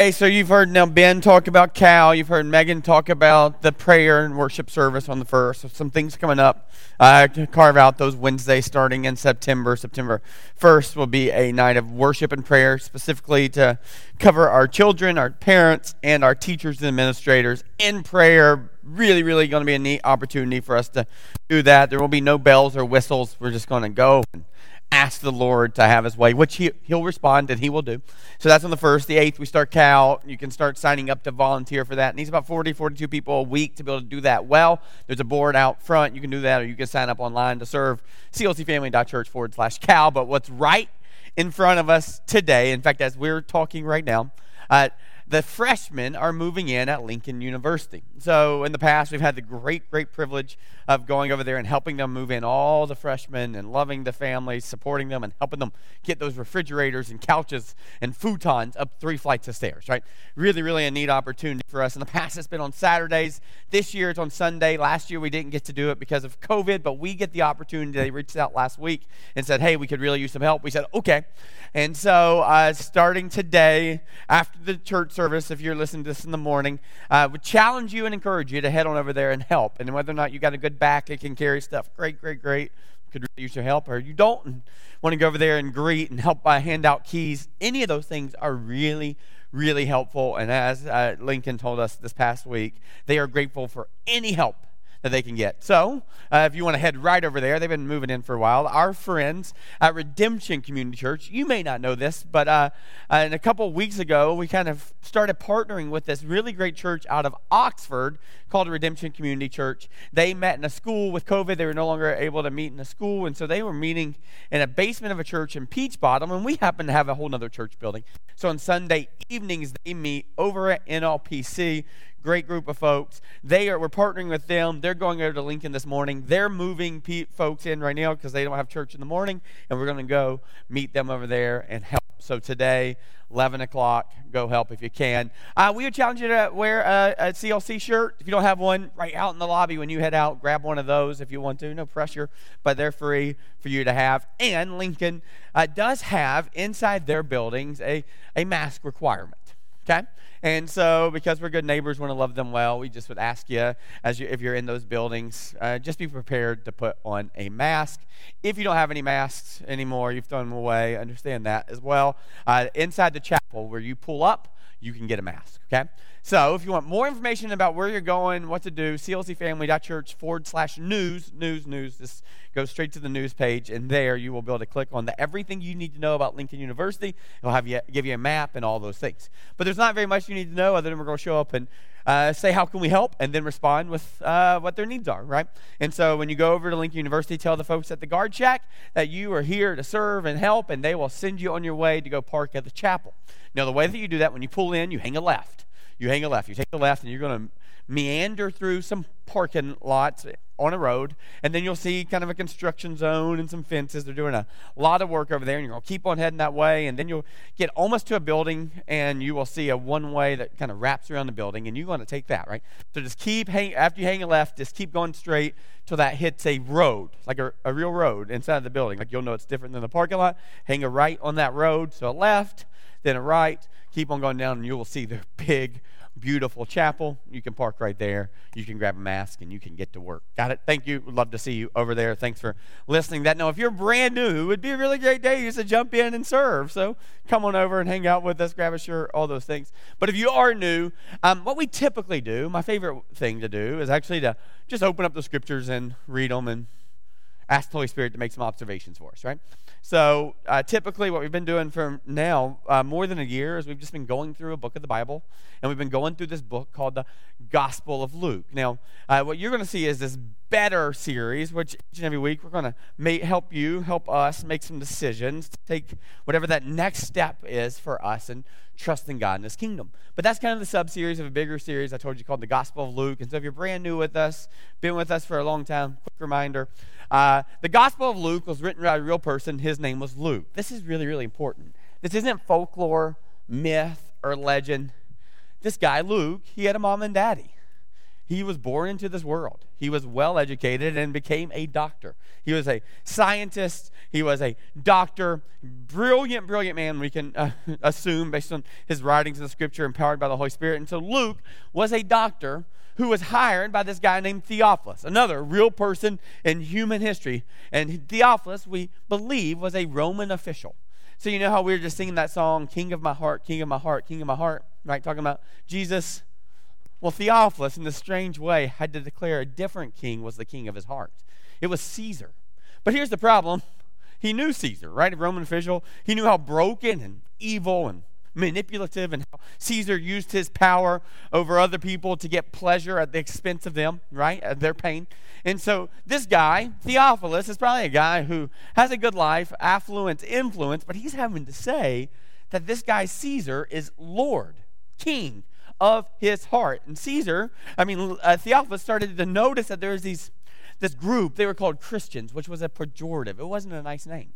Hey, so you've heard now Ben talk about Cal. You've heard Megan talk about the prayer and worship service on the 1st. So some things coming up. Carve out those Wednesdays starting in September. September 1st will be a night of worship and prayer, specifically to cover our children, our parents, and our teachers and administrators in prayer. Really, really going to be a neat opportunity for us to do that. There will be no bells or whistles. We're just going to go and ask the Lord to have his way, which he'll respond and he will do. So that's on the 1st. The 8th, we start Cal. You can start signing up to volunteer for that. It needs about 42 people a week to be able to do that well. There's a board out front. You can do that, or you can sign up online to serve. clcfamily.church/Cal. But what's right in front of us today, in fact, as we're talking right now, the freshmen are moving in at Lincoln University. So in the past, we've had the great, great privilege of going over there and helping them move in all the freshmen and loving the families, supporting them, and helping them get those refrigerators and couches and futons up 3 flights of stairs, right? Really, really a neat opportunity for us. In the past, it's been on Saturdays. This year, it's on Sunday. Last year, we didn't get to do it because of COVID, but we get the opportunity. They reached out last week and said, hey, we could really use some help. We said, okay. And so starting today, after the church service, if you're listening to this in the morning, we challenge you and encourage you to head on over there and help. And whether or not you got a good back, it can carry stuff. Great. Could really use your help, or you don't want to go over there and greet and help by hand out keys. Any of those things are really, really helpful. And as Lincoln told us this past week, they are grateful for any help that they can get. So if you want to head right over there, they've been moving in for a while. Our friends at Redemption Community Church, you may not know this, but a couple of weeks ago, we kind of started partnering with this really great church out of Oxford called Redemption Community Church. They met in a school with COVID. They were no longer able to meet in a school, and so they were meeting in a basement of a church in Peach Bottom, and we happen to have a whole other church building. So on Sunday evenings, they meet over at NLPC. Great group of folks. We're partnering with them. They're going over to Lincoln this morning. They're moving folks in right now because they don't have church in the morning, and we're going to go meet them over there and help. So today, 11 o'clock, go help if you can. We would challenge you to wear a CLC shirt. If you don't have one, right out in the lobby when you head out, grab one of those if you want to. No pressure, but they're free for you to have. And Lincoln does have inside their buildings a mask requirement. Okay? And so because we're good neighbors, want to love them well, we just would ask you, if you're in those buildings, just be prepared to put on a mask. If you don't have any masks anymore, you've thrown them away, understand that as well. Inside the chapel where you pull up, you can get a mask, okay? So if you want more information about where you're going, what to do, clcfamily.church/news, news, just go straight to the news page, and there you will be able to click on everything you need to know about Lincoln University. It'll give you a map and all those things. But there's not very much you need to know other than we're going to show up and say, how can we help? And then respond with what their needs are, right? And so when you go over to Lincoln University, tell the folks at the guard shack that you are here to serve and help, and they will send you on your way to go park at the chapel. Now, the way that you do that, when you pull in, you hang a left. You take the left, and you're going to meander through some parking lots on a road, and then you'll see kind of a construction zone and some fences. They're doing a lot of work over there, and you're going to keep on heading that way, and then you'll get almost to a building, and you will see a one-way that kind of wraps around the building, and you're going to take that, right? So just after you hang a left, just keep going straight till that hits a road, like a real road inside of the building. Like you'll know it's different than the parking lot. Hang a right on that road, so a left, then a right. Keep on going down, and you will see their big, beautiful chapel. You can park right there. You can grab a mask, and you can get to work. Got it? Thank you. Would love to see you over there. Thanks for listening. Now, if you're brand new, it would be a really great day just to jump in and serve. So come on over and hang out with us, grab a shirt, all those things. But if you are new, what we typically do, my favorite thing to do, is actually to just open up the scriptures and read them and ask the Holy Spirit to make some observations for us, right? So typically what we've been doing for now more than a year is we've just been going through a book of the Bible, and we've been going through this book called the Gospel of Luke. Now, what you're going to see is this Better series, which each and every week we're going to help you, help us make some decisions to take whatever that next step is for us and trusting God in his kingdom. But that's kind of the sub-series of a bigger series I told you called the Gospel of Luke. And so if you're brand new with us, been with us for a long time, quick reminder, the Gospel of Luke was written by a real person. His name was Luke. This is really, really important. This isn't folklore, myth, or legend. This guy, Luke, he had a mom and daddy. He was born into this world. He was well educated and became a doctor. He was a scientist. He was a doctor. Brilliant, brilliant man, we can assume based on his writings in the scripture, empowered by the Holy Spirit. And so Luke was a doctor who was hired by this guy named Theophilus, another real person in human history. And Theophilus, we believe, was a Roman official. So you know how we were just singing that song, King of my heart, King of my heart, King of my heart, right? Talking about Jesus. Well, Theophilus, in this strange way, had to declare a different king was the king of his heart. It was Caesar. But here's the problem. He knew Caesar, right? A Roman official. He knew how broken and evil and manipulative and how Caesar used his power over other people to get pleasure at the expense of them, right? At their pain. And so this guy, Theophilus, is probably a guy who has a good life, affluent, influence, but he's having to say that this guy Caesar is Lord, King of his heart. And Theophilus started to notice that there was this group. They were called Christians, which was a pejorative. It wasn't a nice name.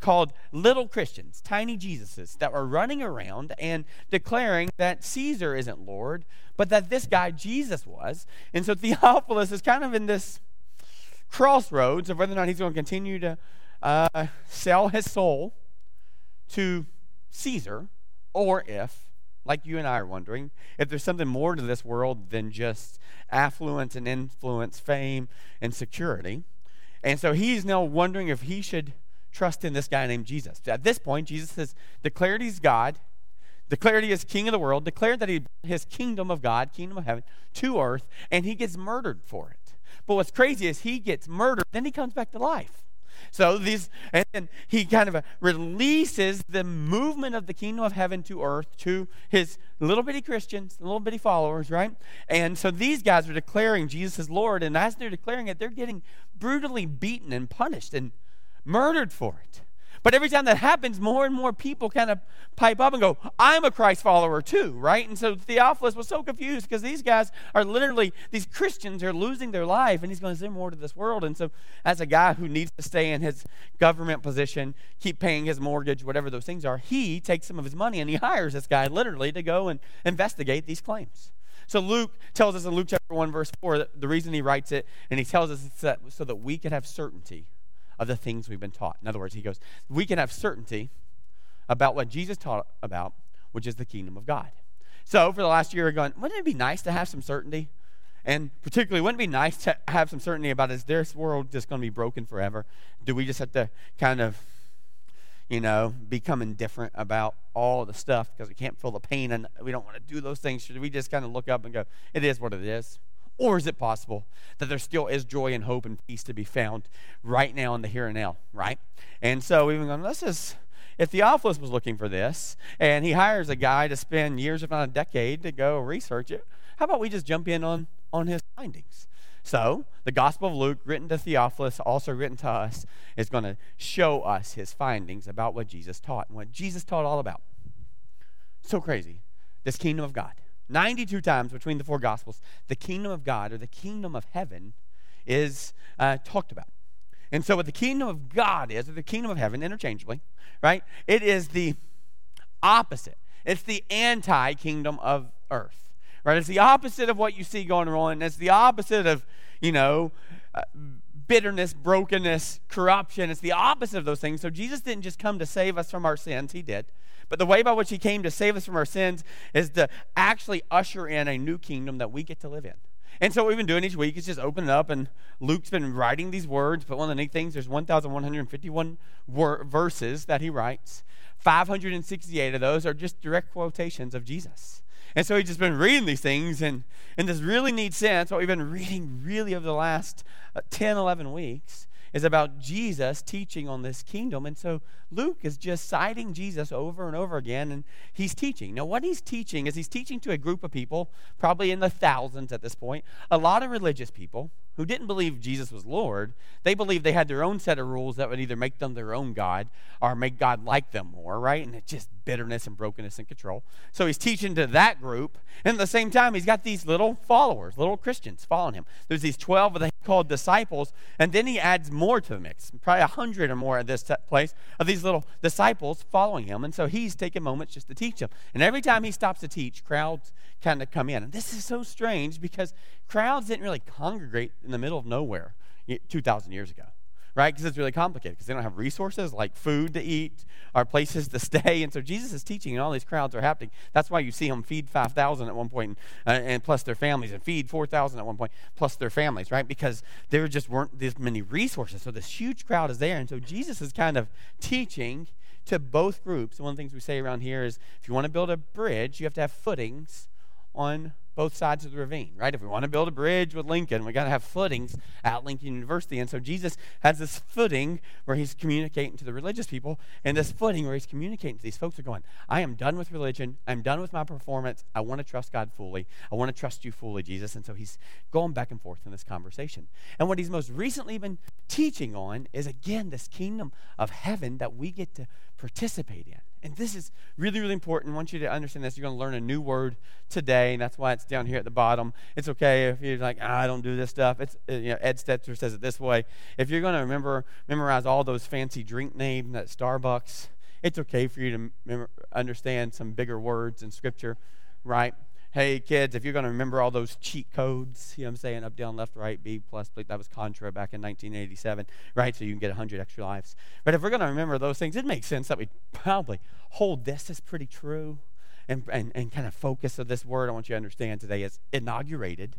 Called little Christians, tiny Jesuses, that were running around and declaring that Caesar isn't Lord, but that this guy Jesus was. And so Theophilus is kind of in this crossroads of whether or not he's going to continue to sell his soul to Caesar, or if, like you and I are wondering, if there's something more to this world than just affluence and influence, fame and security. And so he's now wondering if he should trust in this guy named Jesus. At this point, Jesus has declared he's God, declared he is king of the world, declared that he brought his kingdom of God, kingdom of heaven, to earth, and he gets murdered for it. But what's crazy is he gets murdered, then he comes back to life. So and he kind of releases the movement of the kingdom of heaven to earth to his little bitty Christians, little bitty followers, right? And so these guys are declaring Jesus is Lord, and as they're declaring it, they're getting brutally beaten and punished and murdered for it. But every time that happens, more and more people kind of pipe up and go, I'm a Christ follower too, right? And so Theophilus was so confused because these guys are literally, these Christians are losing their life, and he's going, is there more to this world? And so as a guy who needs to stay in his government position, keep paying his mortgage, whatever those things are, he takes some of his money and he hires this guy literally to go and investigate these claims. So Luke tells us in Luke chapter 1, verse 4, that the reason he writes it, and he tells us it's that, so that we can have certainty of the things we've been taught. In other words, he goes, we can have certainty about what Jesus taught about, which is the kingdom of God. So for the last year, we're going, wouldn't it be nice to have some certainty? And particularly, wouldn't it be nice to have some certainty about, is this world just going to be broken forever? Do we just have to kind of, become indifferent about all the stuff because we can't feel the pain and we don't want to do those things? Should we just kind of look up and go, it is what it is? Or is it possible that there still is joy and hope and peace to be found right now in the here and now, right? And so we've been going, if Theophilus was looking for this, and he hires a guy to spend years, if not a decade, to go research it, how about we just jump in on his findings? So the Gospel of Luke, written to Theophilus, also written to us, is going to show us his findings about what Jesus taught and what Jesus taught all about. So crazy, this kingdom of God. 92 times between the four Gospels, the kingdom of God or the kingdom of heaven is talked about. And so what the kingdom of God is, or the kingdom of heaven interchangeably, right? It is the opposite. It's the anti-kingdom of earth, right? It's the opposite of what you see going on. It's the opposite of, bitterness, brokenness, corruption. It's the opposite of those things. So Jesus didn't just come to save us from our sins. He did. But the way by which he came to save us from our sins is to actually usher in a new kingdom that we get to live in. And so what we've been doing each week is just opening up, and Luke's been writing these words. But one of the neat things, there's 1,151 verses that he writes. 568 of those are just direct quotations of Jesus. And so he's just been reading these things, and in this really neat sense, what we've been reading really over the last 10, 11 weeks is about Jesus teaching on this kingdom. And so Luke is just citing Jesus over and over again, and he's teaching. Now, what he's teaching is he's teaching to a group of people, probably in the thousands at this point, a lot of religious people who didn't believe Jesus was Lord. They believed they had their own set of rules that would either make them their own God or make God like them more, right? And it's just bitterness and brokenness and control. So he's teaching to that group. And at the same time, he's got these little followers, little Christians following him. There's these 12 of the called disciples, and then he adds more to the mix, probably 100 or more at this place of these little disciples following him. And so he's taking moments just to teach them. And every time he stops to teach, crowds kind of come in. And this is so strange because crowds didn't really congregate in the middle of nowhere 2,000 years ago, right? Because it's really complicated because they don't have resources like food to eat or places to stay. And so Jesus is teaching and all these crowds are happening. That's why you see him feed 5,000 at one point and plus their families, and feed 4,000 at one point plus their families, right? Because there just weren't this many resources. So this huge crowd is there. And so Jesus is kind of teaching to both groups. One of the things we say around here is if you want to build a bridge, you have to have footings on both sides of the ravine, right? If we want to build a bridge with Lincoln, we got to have footings at Lincoln University. And so Jesus has this footing where he's communicating to the religious people, and this footing where he's communicating to these folks who are going, I am done with religion. I'm done with my performance. I want to trust God fully. I want to trust you fully, Jesus. And so he's going back and forth in this conversation. And what he's most recently been teaching on is, again, this kingdom of heaven that we get to participate in. And this is really, really important. I want you to understand this. You're going to learn a new word today, and that's why it's down here at the bottom. It's okay if you're like, I don't do this stuff. It's, you know, Ed Stetzer says it this way. If you're going to memorize all those fancy drink names at Starbucks, it's okay for you to understand some bigger words in Scripture, right? Hey, kids, if you're going to remember all those cheat codes, you know what I'm saying, up, down, left, right, B, plus, that was Contra back in 1987, right, so you can get 100 extra lives. But if we're going to remember those things, it makes sense that we probably hold this as pretty true and kind of focus of this word I want you to understand today is inaugurated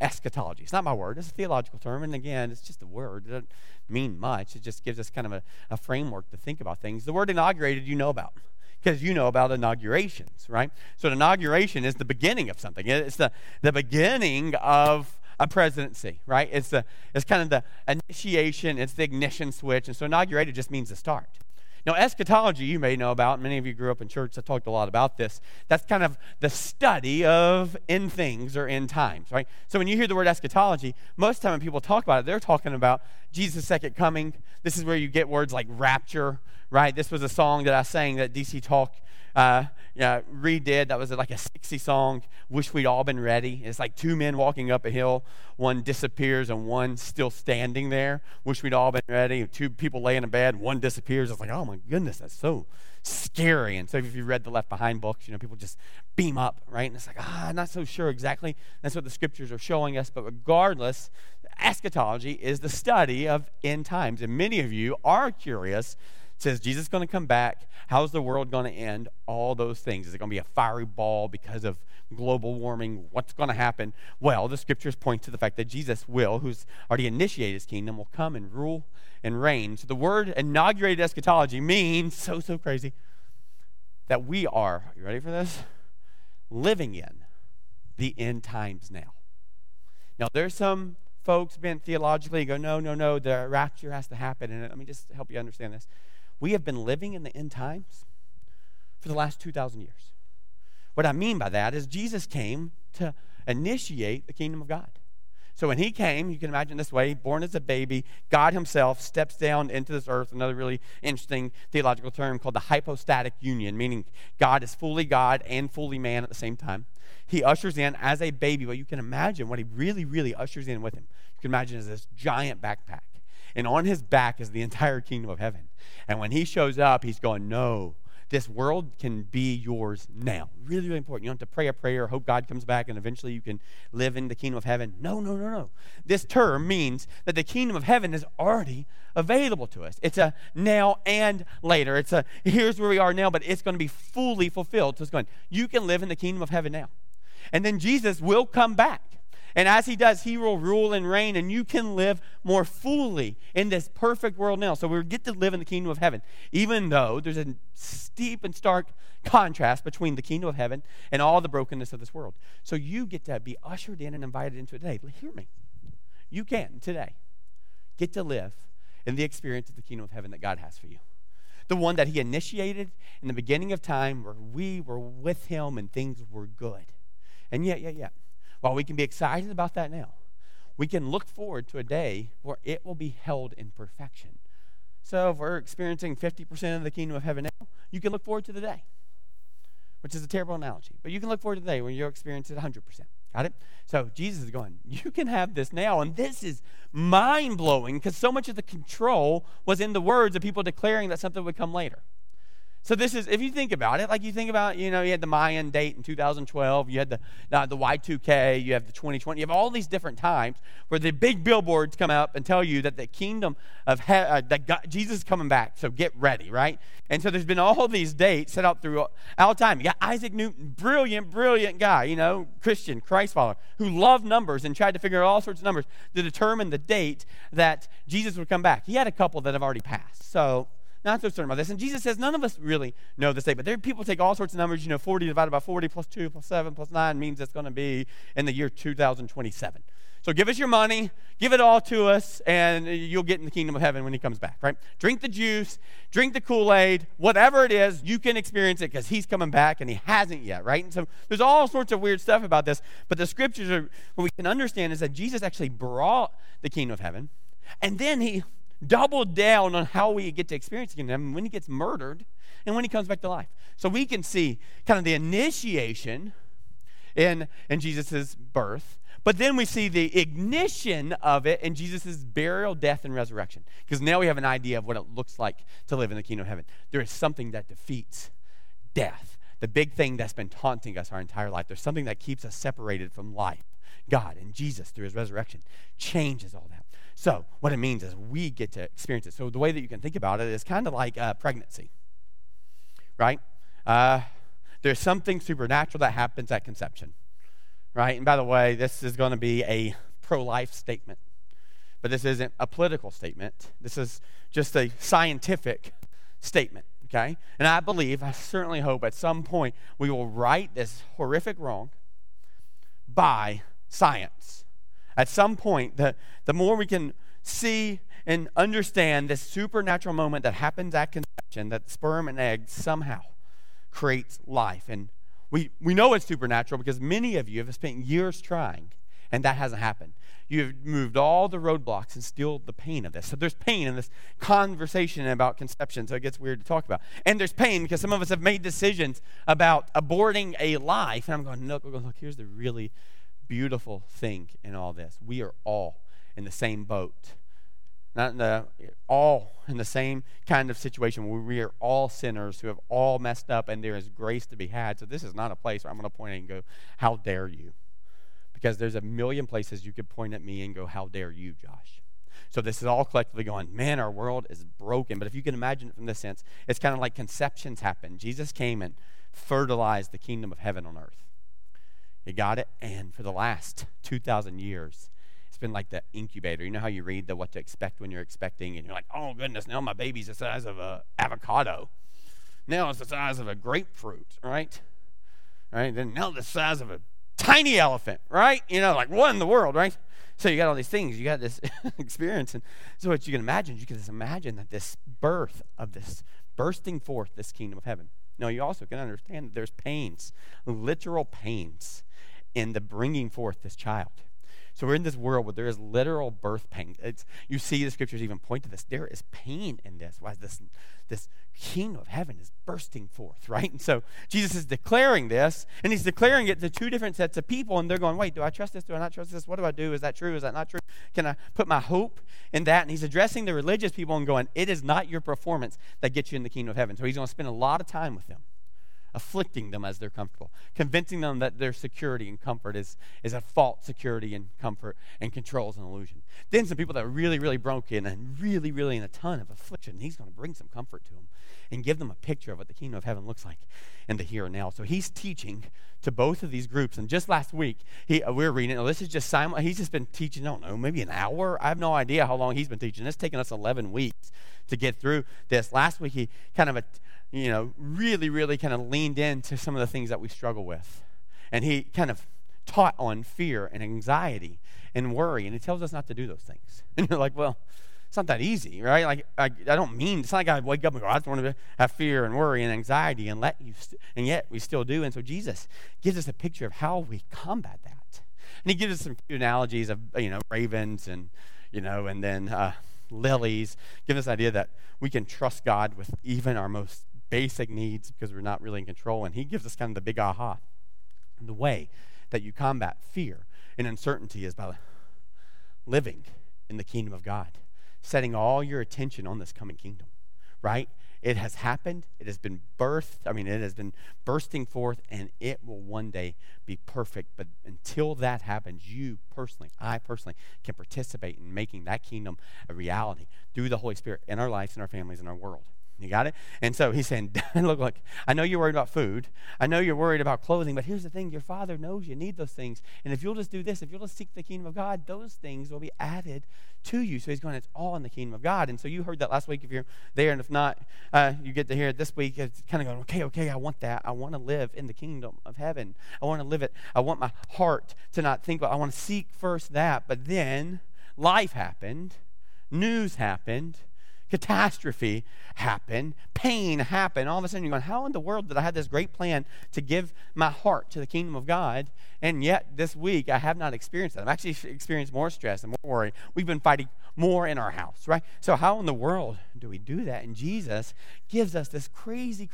eschatology. It's not my word. It's a theological term, and again, it's just a word. It doesn't mean much. It just gives us kind of a framework to think about things. The word inaugurated you know about, because you know about inaugurations, right? So an inauguration is the beginning of something. It's the beginning of a presidency, right? It's kind of the initiation. It's the ignition switch. And so inaugurated just means the start. Now, eschatology you may know about. Many of you grew up in church. I talked a lot about this. That's kind of the study of end things or end times, right? So when you hear the word eschatology, most of the time when people talk about it, they're talking about Jesus' second coming. This is where you get words like rapture, right? This was a song that I sang that DC Talk redid. That was like a 60 song, Wish We'd All Been Ready. It's like two men walking up a hill. One disappears and one's still standing there. Wish we'd all been ready. Two people lay in a bed. One disappears. It's like, oh my goodness, that's so scary. And so if you read the Left Behind books, you know, people just beam up, right? And it's like, I'm not so sure exactly. That's what the Scriptures are showing us. But regardless, eschatology is the study of end times. And many of you are curious. It says, Jesus is going to come back. How's the world going to end? All those things. Is it going to be a fiery ball because of global warming? What's going to happen? Well, the Scriptures point to the fact that Jesus will, who's already initiated his kingdom, will come and rule and reign. So the word inaugurated eschatology means, so crazy, that we are, you ready for this? Living in the end times now. Now, there's some folks been theologically go, no, the rapture has to happen. And let me just help you understand this. We have been living in the end times for the last 2,000 years. What I mean by that is Jesus came to initiate the kingdom of God. So when he came, you can imagine this way, born as a baby, God himself steps down into this earth, another really interesting theological term called the hypostatic union, meaning God is fully God and fully man at the same time. He ushers in as a baby, but you can imagine what he really, really ushers in with him. You can imagine is this giant backpack. And on his back is the entire kingdom of heaven. And when he shows up, he's going, no, this world can be yours now. Really, really important. You don't have to pray a prayer, hope God comes back, and eventually you can live in the kingdom of heaven. No. This term means that the kingdom of heaven is already available to us. It's a now and later. It's a here's where we are now, but it's going to be fully fulfilled. So it's going, you can live in the kingdom of heaven now. And then Jesus will come back. And as he does, he will rule and reign, and you can live more fully in this perfect world now. So we get to live in the kingdom of heaven, even though there's a steep and stark contrast between the kingdom of heaven and all the brokenness of this world. So you get to be ushered in and invited into it today. Hear me. You can today get to live in the experience of the kingdom of heaven that God has for you. The one that he initiated in the beginning of time where we were with him and things were good. And yet. While we can be excited about that now, we can look forward to a day where it will be held in perfection. So if we're experiencing 50% of the kingdom of heaven now, you can look forward to the day, which is a terrible analogy. But you can look forward to the day when you'll experience it 100%. Got it? So Jesus is going, you can have this now. And this is mind-blowing because so much of the control was in the words of people declaring that something would come later. So this is, if you think about it, like you think about, you know, you had the Mayan date in 2012, you had the Y2K, you have the 2020, you have all these different times where the big billboards come up and tell you that the kingdom of Jesus is coming back, so get ready, right? And so there's been all these dates set out through all time. You got Isaac Newton, brilliant guy, you know, Christian, Christ follower, who loved numbers and tried to figure out all sorts of numbers to determine the date that Jesus would come back. He had a couple that have already passed, so not so certain about this. And Jesus says none of us really know this date, but there are people take all sorts of numbers. You know, 40 divided by 40 plus 2 plus 7 plus 9 means it's going to be in the year 2027. So give us your money, give it all to us, and you'll get in the kingdom of heaven when he comes back, right? Drink the juice, drink the Kool-Aid, whatever it is, you can experience it because he's coming back and he hasn't yet, right? And so there's all sorts of weird stuff about this, but the scriptures are, what we can understand is that Jesus actually brought the kingdom of heaven, and then he double down on how we get to experience him when he gets murdered and when he comes back to life. So we can see kind of the initiation in Jesus' birth, but then we see the ignition of it in Jesus' burial, death, and resurrection, because now we have an idea of what it looks like to live in the kingdom of heaven. There is something that defeats death, the big thing that's been taunting us our entire life. There's something that keeps us separated from life. God and Jesus, through his resurrection, changes all that. So what it means is we get to experience it. So the way that you can think about it is kind of like pregnancy, right? There's something supernatural that happens at conception, right? And by the way, this is going to be a pro-life statement, but this isn't a political statement. This is just a scientific statement, okay? And I believe, I certainly hope at some point we will right this horrific wrong by science. At some point, the more we can see and understand this supernatural moment that happens at conception, that sperm and egg somehow creates life. And we know it's supernatural because many of you have spent years trying, and that hasn't happened. You've moved all the roadblocks and still the pain of this. So there's pain in this conversation about conception, so it gets weird to talk about. And there's pain because some of us have made decisions about aborting a life. And I'm going, look, here's the really beautiful thing in all this. We are all in the same boat. All in the same kind of situation where we are all sinners who have all messed up, and there is grace to be had. So this is not a place where I'm going to point and go, how dare you? Because there's a million places you could point at me and go, how dare you, Josh? So this is all collectively going, man, our world is broken. But if you can imagine it from this sense, it's kind of like conceptions happen. Jesus came and fertilized the kingdom of heaven on earth. You got it? And for the last 2,000 years, it's been like the incubator. You know how you read the what to expect when you're expecting, and you're like, oh, goodness, now my baby's the size of an avocado. Now it's the size of a grapefruit, right? Right? Then now the size of a tiny elephant, right? You know, like what in the world, right? So you got all these things. You got this experience. And so what you can imagine, you can just imagine that this birth of this, bursting forth this kingdom of heaven. Now you also can understand that there's pains, literal pains in the bringing forth this child. So we're in this world where there is literal birth pain. You see the scriptures even point to this. There is pain in this. Why is this kingdom of heaven is bursting forth, right? And so Jesus is declaring this, and he's declaring it to two different sets of people, and they're going, wait, do I trust this? Do I not trust this? What do I do? Is that true? Is that not true? Can I put my hope in that? And he's addressing the religious people and going, it is not your performance that gets you in the kingdom of heaven. So he's going to spend a lot of time with them, afflicting them as they're comfortable, convincing them that their security and comfort is a false security and comfort and control is an illusion. Then some people that are really, really broken and really, really in a ton of affliction, he's going to bring some comfort to them and give them a picture of what the kingdom of heaven looks like in the here and now. So he's teaching to both of these groups. And just last week, we're reading it. This is just Simon. He's just been teaching, I don't know, maybe an hour. I have no idea how long he's been teaching. It's taken us 11 weeks to get through this. Last week, he kind of really, really kind of leaned into some of the things that we struggle with. And he kind of taught on fear and anxiety and worry, and he tells us not to do those things. And you're like, well, it's not that easy, right? Like, I don't mean, it's not like I wake up and go, I just want to have fear and worry and anxiety, and yet we still do. And so Jesus gives us a picture of how we combat that. And he gives us some cute analogies of, ravens and, and then lilies, giving us the idea that we can trust God with even our most basic needs because we're not really in control. And he gives us kind of the big aha. The way that you combat fear and uncertainty is by living in the kingdom of God, setting all your attention on this coming kingdom, right? It has happened. It has been birthed. It has been bursting forth, and it will one day be perfect. But until that happens, I personally can participate in making that kingdom a reality through the Holy Spirit in our lives, in our families, in our world. You got it? And so he's saying, look, I know you're worried about food. I know you're worried about clothing, but here's the thing. Your Father knows you need those things. And if you'll just do this, if you'll just seek the kingdom of God, those things will be added to you. So he's going, it's all in the kingdom of God. And so you heard that last week if you're there, and if not, you get to hear it this week. It's kind of going, okay, I want that. I want to live in the kingdom of heaven. I want to live it. I want my heart to not think about, I want to seek first that. But then life happened. News happened. Catastrophe happened, pain happened. All of a sudden you're going, how in the world did I have this great plan to give my heart to the kingdom of God, and yet this week I have not experienced that. I've actually experienced more stress and more worry. We've been fighting more in our house, right? So how in the world do we do that? And Jesus gives us this crazy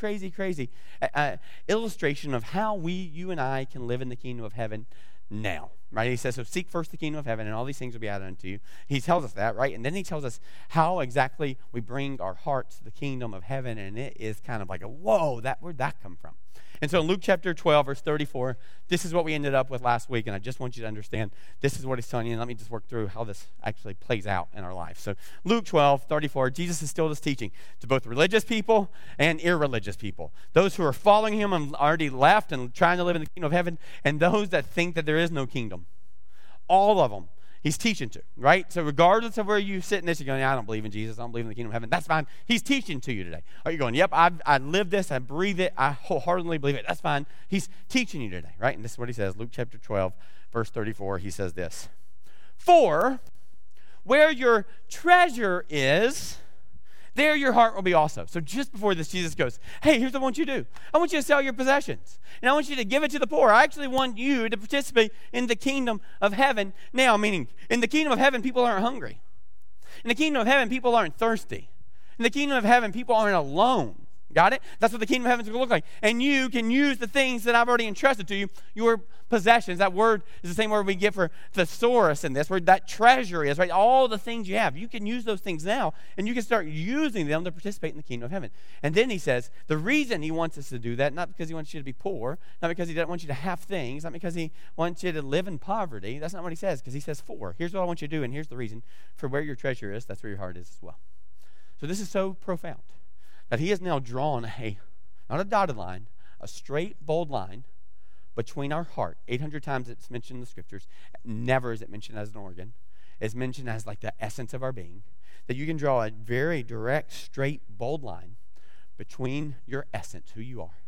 illustration of how you and I can live in the kingdom of heaven now, right? He says, so seek first the kingdom of heaven, and all these things will be added unto you. He tells us that, right? And then he tells us how exactly we bring our hearts to the kingdom of heaven, and it is kind of like a, whoa, where'd that come from? And so in Luke chapter 12, verse 34, this is what we ended up with last week, and I just want you to understand this is what he's telling you, and let me just work through how this actually plays out in our life. So Luke 12, 34, Jesus is still just teaching to both religious people and irreligious people. Those who are following him and already left and trying to live in the kingdom of heaven, and those that think that there is no kingdom. All of them he's teaching to, right? So regardless of where you sit in this, you're going, I don't believe in Jesus. I don't believe in the kingdom of heaven. That's fine. He's teaching to you today. Are you going, yep, I live this. I breathe it. I wholeheartedly believe it. That's fine. He's teaching you today, right? And this is what he says. Luke chapter 12, verse 34, he says this. For where your treasure is, there your heart will be also. So just before this, Jesus goes, hey, here's what I want you to do. I want you to sell your possessions, and I want you to give it to the poor. I actually want you to participate in the kingdom of heaven now, meaning in the kingdom of heaven, people aren't hungry. In the kingdom of heaven, people aren't thirsty. In the kingdom of heaven, people aren't alone. Got it? That's what the kingdom of heaven is going to look like. And you can use the things that I've already entrusted to you, your possessions. That word is the same word we get for thesaurus in this, where that treasure is, right? All the things you have. You can use those things now, and you can start using them to participate in the kingdom of heaven. And then he says, the reason he wants us to do that, not because he wants you to be poor, not because he doesn't want you to have things, not because he wants you to live in poverty. That's not what he says, because he says, for, here's what I want you to do, and here's the reason. For where your treasure is, that's where your heart is as well. So this is so profound that he has now drawn not a dotted line, a straight, bold line between our heart. 800 times it's mentioned in the scriptures. Never is it mentioned as an organ. It's mentioned as like the essence of our being. That you can draw a very direct, straight, bold line between your essence, who you are,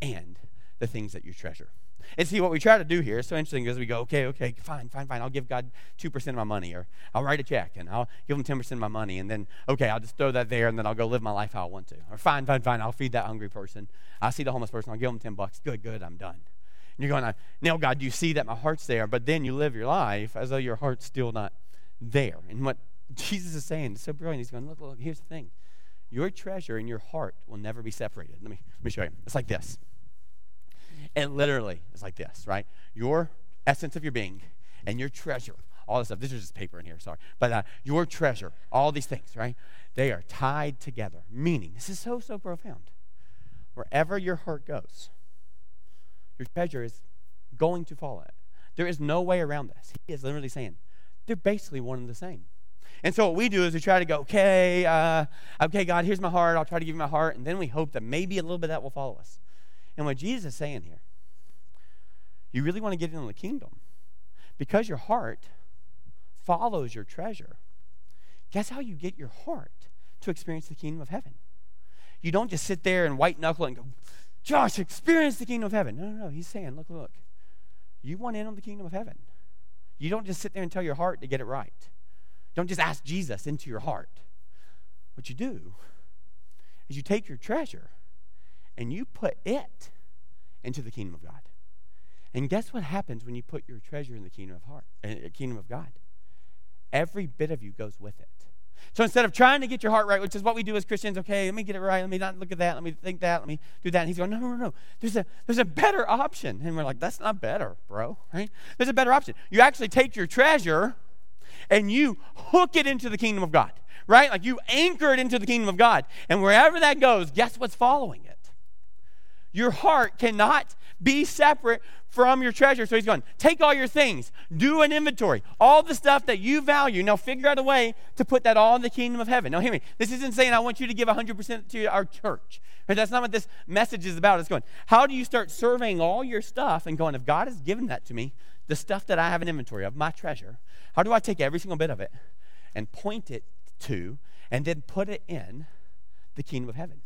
and the things that you treasure. And see, what we try to do here is so interesting because we go, okay, fine. I'll give God 2% of my money, or I'll write a check and I'll give him 10% of my money, and then, okay, I'll just throw that there and then I'll go live my life how I want to. Or fine. I'll feed that hungry person. I'll see the homeless person. I'll give him $10. Good. I'm done. And you're going, now, God, you see that my heart's there, but then you live your life as though your heart's still not there. And what Jesus is saying is so brilliant. He's going, look, here's the thing. Your treasure and your heart will never be separated. Let me show you. It's like this. It literally is like this, right? Your essence of your being and your treasure, all this stuff. This is just paper in here, sorry. But your treasure, all these things, right? They are tied together. Meaning, this is so, so profound. Wherever your heart goes, your treasure is going to follow it. There is no way around this. He is literally saying, they're basically one and the same. And so what we do is we try to go, okay, God, here's my heart. I'll try to give you my heart. And then we hope that maybe a little bit of that will follow us. And what Jesus is saying here, you really want to get into the kingdom because your heart follows your treasure. Guess how you get your heart to experience the kingdom of heaven? You don't just sit there and white knuckle and go, Josh, experience the kingdom of heaven. No. He's saying, look, you want in on the kingdom of heaven. You don't just sit there and tell your heart to get it right. Don't just ask Jesus into your heart. What you do is you take your treasure and you put it into the kingdom of God. And guess what happens when you put your treasure in the kingdom of God? Every bit of you goes with it. So instead of trying to get your heart right, which is what we do as Christians, okay, let me get it right, let me not look at that, let me think that, let me do that. And he's going, no, there's a better option. And we're like, that's not better, bro, right? There's a better option. You actually take your treasure and you hook it into the kingdom of God, right? Like you anchor it into the kingdom of God. And wherever that goes, guess what's following it? Your heart cannot be separate from your treasure. So he's going, take all your things, do an inventory, all the stuff that you value. Now figure out a way to put that all in the kingdom of heaven. Now hear me, this isn't saying I want you to give 100% to our church. Right? That's not what this message is about. It's going, how do you start surveying all your stuff and going, if God has given that to me, the stuff that I have an inventory of, my treasure, how do I take every single bit of it and point it to and then put it in the kingdom of heaven?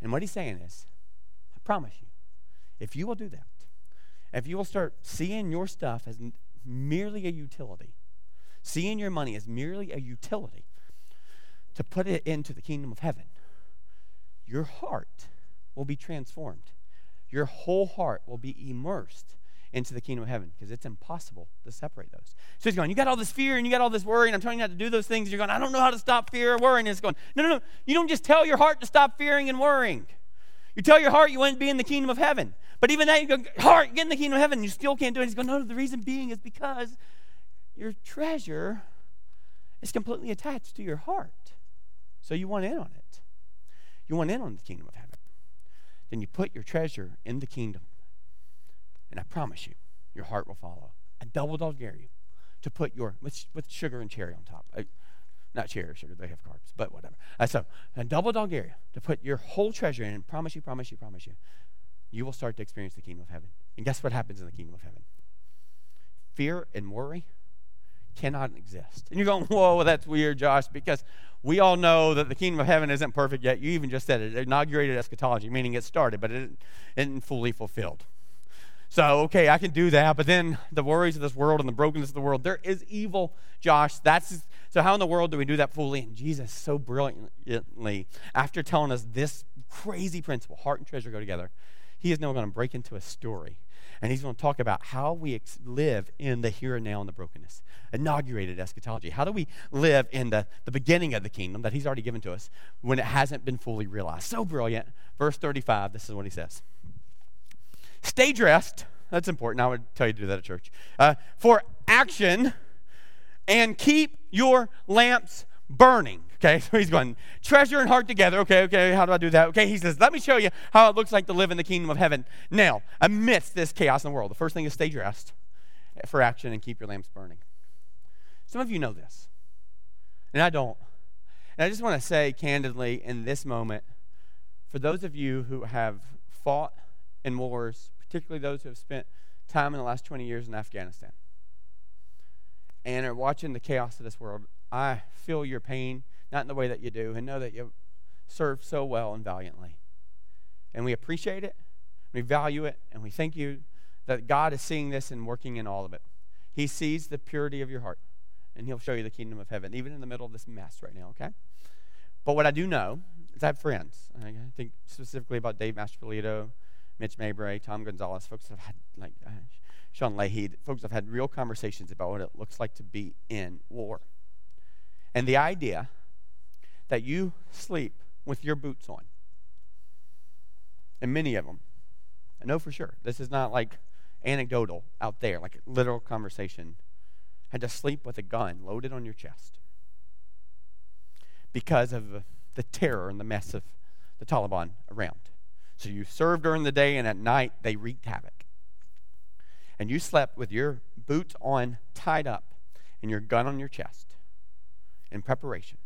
And what he's saying is, I promise you, if you will do that, if you will start seeing your stuff as merely a utility, seeing your money as merely a utility to put it into the kingdom of heaven, your heart will be transformed. Your whole heart will be immersed into the kingdom of heaven because it's impossible to separate those. So he's going, you got all this fear and you got all this worry and I'm telling you not to do those things. And you're going, I don't know how to stop fear or worrying. And it's going, no. You don't just tell your heart to stop fearing and worrying. You tell your heart you want to be in the kingdom of heaven. But even that, you go, heart, get in the kingdom of heaven. You still can't do it. He's going, no, the reason being is because your treasure is completely attached to your heart. So you want in on it. You want in on the kingdom of heaven. Then you put your treasure in the kingdom. And I promise you, your heart will follow. I double dare you to put your, with sugar and cherry on top. Not cherry or sugar, they have carbs, but whatever. So, a double dog area to put your whole treasure in, and promise you, you will start to experience the kingdom of heaven. And guess what happens in the kingdom of heaven? Fear and worry cannot exist. And you're going, whoa, that's weird, Josh, because we all know that the kingdom of heaven isn't perfect yet. You even just said it inaugurated eschatology, meaning it started, but it isn't fully fulfilled. So, okay, I can do that, but then the worries of this world and the brokenness of the world, there is evil, Josh. So how in the world do we do that fully? And Jesus so brilliantly, after telling us this crazy principle, heart and treasure go together, he is now going to break into a story. And he's going to talk about how we live in the here and now and the brokenness. Inaugurated eschatology. How do we live in the beginning of the kingdom that he's already given to us when it hasn't been fully realized? So brilliant. Verse 35, this is what he says. Stay dressed. That's important. I would tell you to do that at church. For action, and keep your lamps burning. Okay, so he's going, treasure and heart together. Okay, how do I do that? Okay, he says, let me show you how it looks like to live in the kingdom of heaven now, amidst this chaos in the world. The first thing is stay dressed for action and keep your lamps burning. Some of you know this, and I don't. And I just want to say candidly in this moment, for those of you who have fought in wars, particularly those who have spent time in the last 20 years in Afghanistan and are watching the chaos of this world, I feel your pain, not in the way that you do, and know that you serve so well and valiantly. And we appreciate it, we value it, and we thank you that God is seeing this and working in all of it. He sees the purity of your heart, and he'll show you the kingdom of heaven, even in the middle of this mess right now, okay? But what I do know is I have friends. I think specifically about Dave Masculino, Mitch Mabry, Tom Gonzalez, folks I've had, like Sean Leahy, folks I've had real conversations about what it looks like to be in war. And the idea that you sleep with your boots on, and many of them, I know for sure, this is not like anecdotal out there, like a literal conversation, had to sleep with a gun loaded on your chest because of the terror and the mess of the Taliban around. So you served during the day, and at night they wreaked havoc. And you slept with your boots on, tied up, and your gun on your chest in preparation.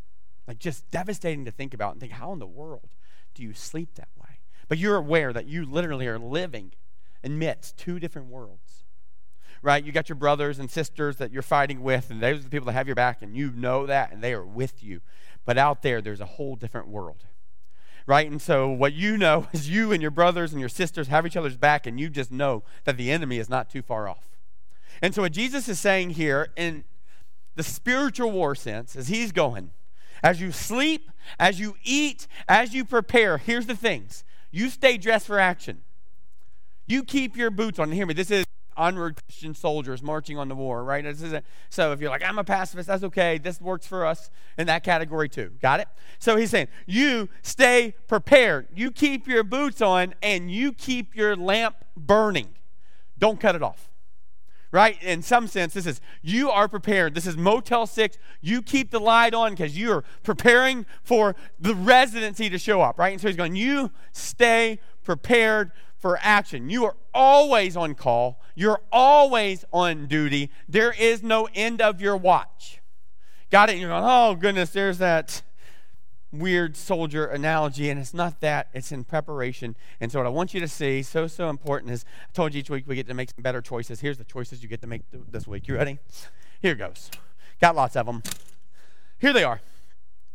Like just devastating to think about and think, how in the world do you sleep that way? But you're aware that you literally are living amidst two different worlds, right? You got your brothers and sisters that you're fighting with, and those are the people that have your back, and you know that, and they are with you. But out there, there's a whole different world. Right? And so what you know is you and your brothers and your sisters have each other's back, and you just know that the enemy is not too far off. And so what Jesus is saying here in the spiritual war sense is he's going, as you sleep, as you eat, as you prepare, here's the things. You stay dressed for action. You keep your boots on. And hear me, this is onward Christian soldiers marching on the war, right? This isn't, so if you're like, I'm a pacifist, that's okay. This works for us in that category too. Got it? So he's saying, you stay prepared. You keep your boots on and you keep your lamp burning. Don't cut it off, right? In some sense, this is, you are prepared. This is Motel 6. You keep the light on because you are preparing for the residency to show up, right? And so he's going, you stay prepared for action. You are always on call. You're always on duty. There is no end of your watch. Got it? And you're going, oh, goodness, there's that weird soldier analogy, and it's not that. It's in preparation. And so what I want you to see, so important, is I told you each week we get to make some better choices. Here's the choices you get to make this week. You ready? Here goes. Got lots of them. Here they are.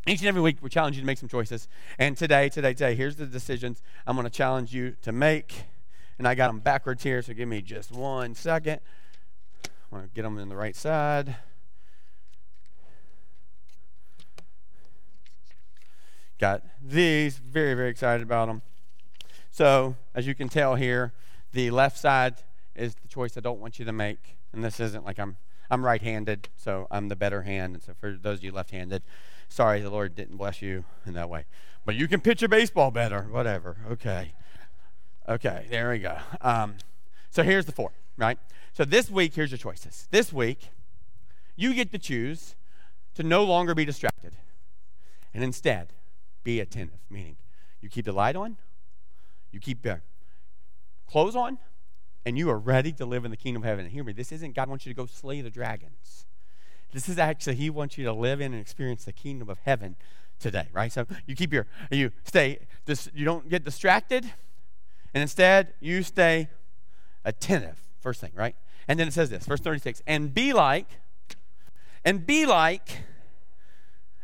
Each and every week, we challenge you to make some choices. And today, here's the decisions I'm going to challenge you to make. And I got them backwards here, so give me just 1 second. I want to get them in the right side. Got these. Very, very excited about them. So, as you can tell here, the left side is the choice I don't want you to make. And this isn't like I'm right-handed, so I'm the better hand. And so for those of you left-handed, sorry, the Lord didn't bless you in that way. But you can pitch a baseball better, whatever. Okay, there we go. So here's the four, right? So this week, here's your choices. This week, you get to choose to no longer be distracted and instead be attentive, meaning you keep the light on, you keep your clothes on, and you are ready to live in the kingdom of heaven. And hear me, this isn't God wants you to go slay the dragons. This is actually, he wants you to live in and experience the kingdom of heaven today, right? So you don't get distracted, and instead you stay attentive, first thing, right? And then it says this, verse 36, and be like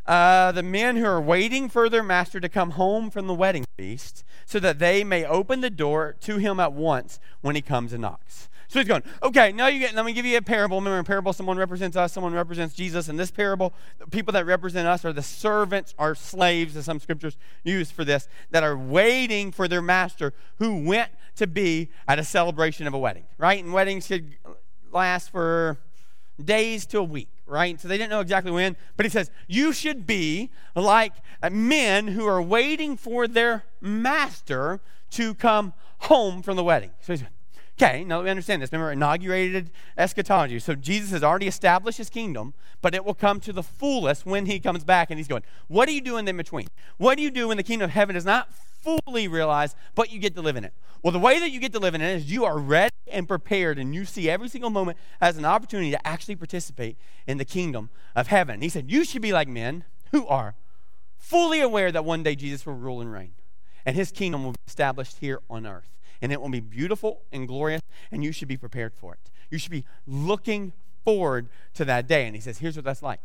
the men who are waiting for their master to come home from the wedding feast so that they may open the door to him at once when he comes and knocks. So he's going, okay, now let me give you a parable. Remember, in parable, someone represents us, someone represents Jesus. In this parable, the people that represent us are the servants, are slaves, as some scriptures use for this, that are waiting for their master who went to be at a celebration of a wedding, right? And weddings could last for days to a week, right? So they didn't know exactly when, but he says, you should be like men who are waiting for their master to come home from the wedding. So he's going, okay, now we understand this. Remember, inaugurated eschatology. So Jesus has already established his kingdom, but it will come to the fullest when he comes back, and he's going, what do you do in the between? What do you do when the kingdom of heaven is not fully realized, but you get to live in it? Well, the way that you get to live in it is you are ready and prepared, and you see every single moment as an opportunity to actually participate in the kingdom of heaven. He said, you should be like men who are fully aware that one day Jesus will rule and reign, and his kingdom will be established here on earth. And it will be beautiful and glorious, and you should be prepared for it. You should be looking forward to that day. And he says, here's what that's like.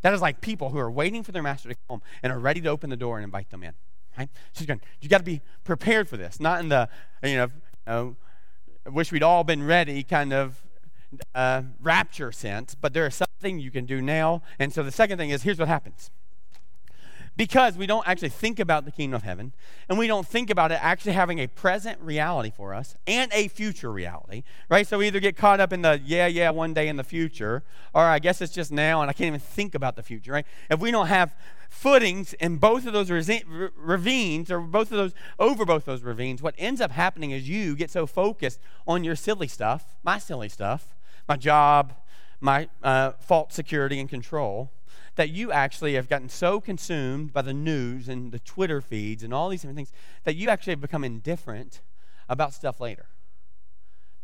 That is like people who are waiting for their master to come and are ready to open the door and invite them in. Right? So you got to be prepared for this. Not in the, I wish we'd all been ready kind of rapture sense, but there is something you can do now. And so the second thing is, here's what happens. Because we don't actually think about the kingdom of heaven, and we don't think about it actually having a present reality for us and a future reality, right? So we either get caught up in the, one day in the future, or I guess it's just now, and I can't even think about the future, right? If we don't have footings in both of those ravines, or over both those ravines, what ends up happening is you get so focused on your silly stuff, my job, my false security and control, that you actually have gotten so consumed by the news and the Twitter feeds and all these different things that you actually have become indifferent about stuff later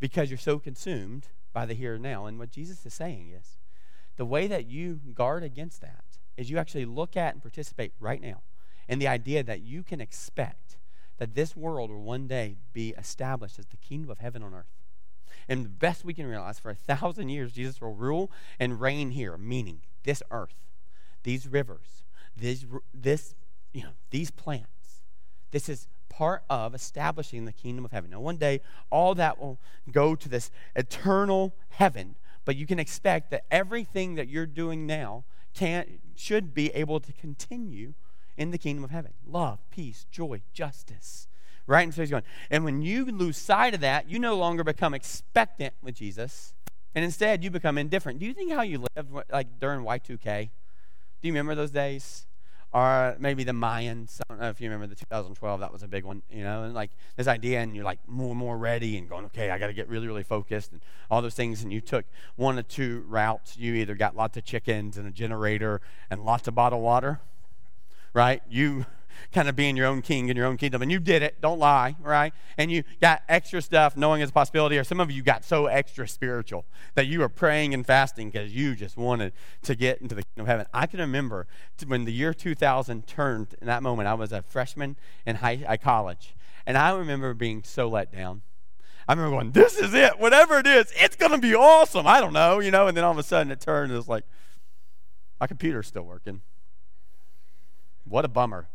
because you're so consumed by the here and now. And what Jesus is saying is the way that you guard against that is you actually look at and participate right now in the idea that you can expect that this world will one day be established as the kingdom of heaven on earth. And the best we can realize, for 1,000 years, Jesus will rule and reign here, meaning this earth, these rivers, these plants. This is part of establishing the kingdom of heaven. Now, one day, all that will go to this eternal heaven, but you can expect that everything that you're doing now should be able to continue in the kingdom of heaven. Love, peace, joy, justice, right in his face. And when you lose sight of that, you no longer become expectant with Jesus, and instead you become indifferent. Do you think how you lived like during Y2K? Do you remember those days? Or maybe the Mayans. I don't know if you remember the 2012. That was a big one, you know. And like this idea, and you're like more and more ready, and going, okay, I got to get really, really focused, and all those things. And you took one or two routes. You either got lots of chickens and a generator and lots of bottled water, right? You kind of being your own king in your own kingdom, and you did it. Don't lie, right? And you got extra stuff, knowing it's a possibility. Or some of you got so extra spiritual that you were praying and fasting because you just wanted to get into the kingdom of heaven. I can remember when the year 2000 turned. In that moment, I was a freshman in college, and I remember being so let down. I remember going, "This is it. Whatever it is, it's gonna be awesome." I don't know, you know. And then all of a sudden, it turned. It was like my computer's still working. What a bummer.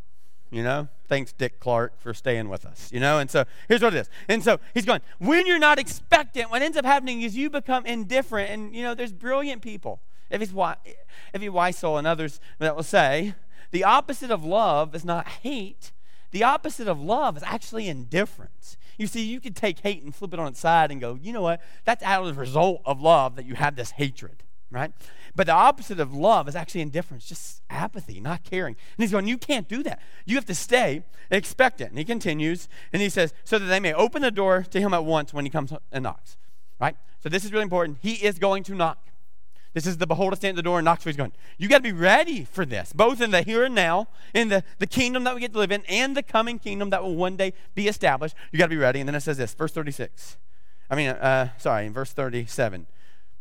You know, thanks, Dick Clark, for staying with us. You know, and so here's what it is. And so he's going, when you're not expectant, what ends up happening is you become indifferent. And, you know, there's brilliant people. Elie Wiesel and others that will say, the opposite of love is not hate. The opposite of love is actually indifference. You see, you could take hate and flip it on its side and go, you know what, that's out of the result of love that you have this hatred. Right? But the opposite of love is actually indifference, just apathy, not caring. And he's going, you can't do that. You have to stay expectant. And he continues, and he says, so that they may open the door to him at once when he comes and knocks. Right? So this is really important. He is going to knock. This is the beholder stand at the door and knocks. So he's going, you got to be ready for this, both in the here and now, in the kingdom that we get to live in, and the coming kingdom that will one day be established. You got to be ready. And then it says this, in verse 37.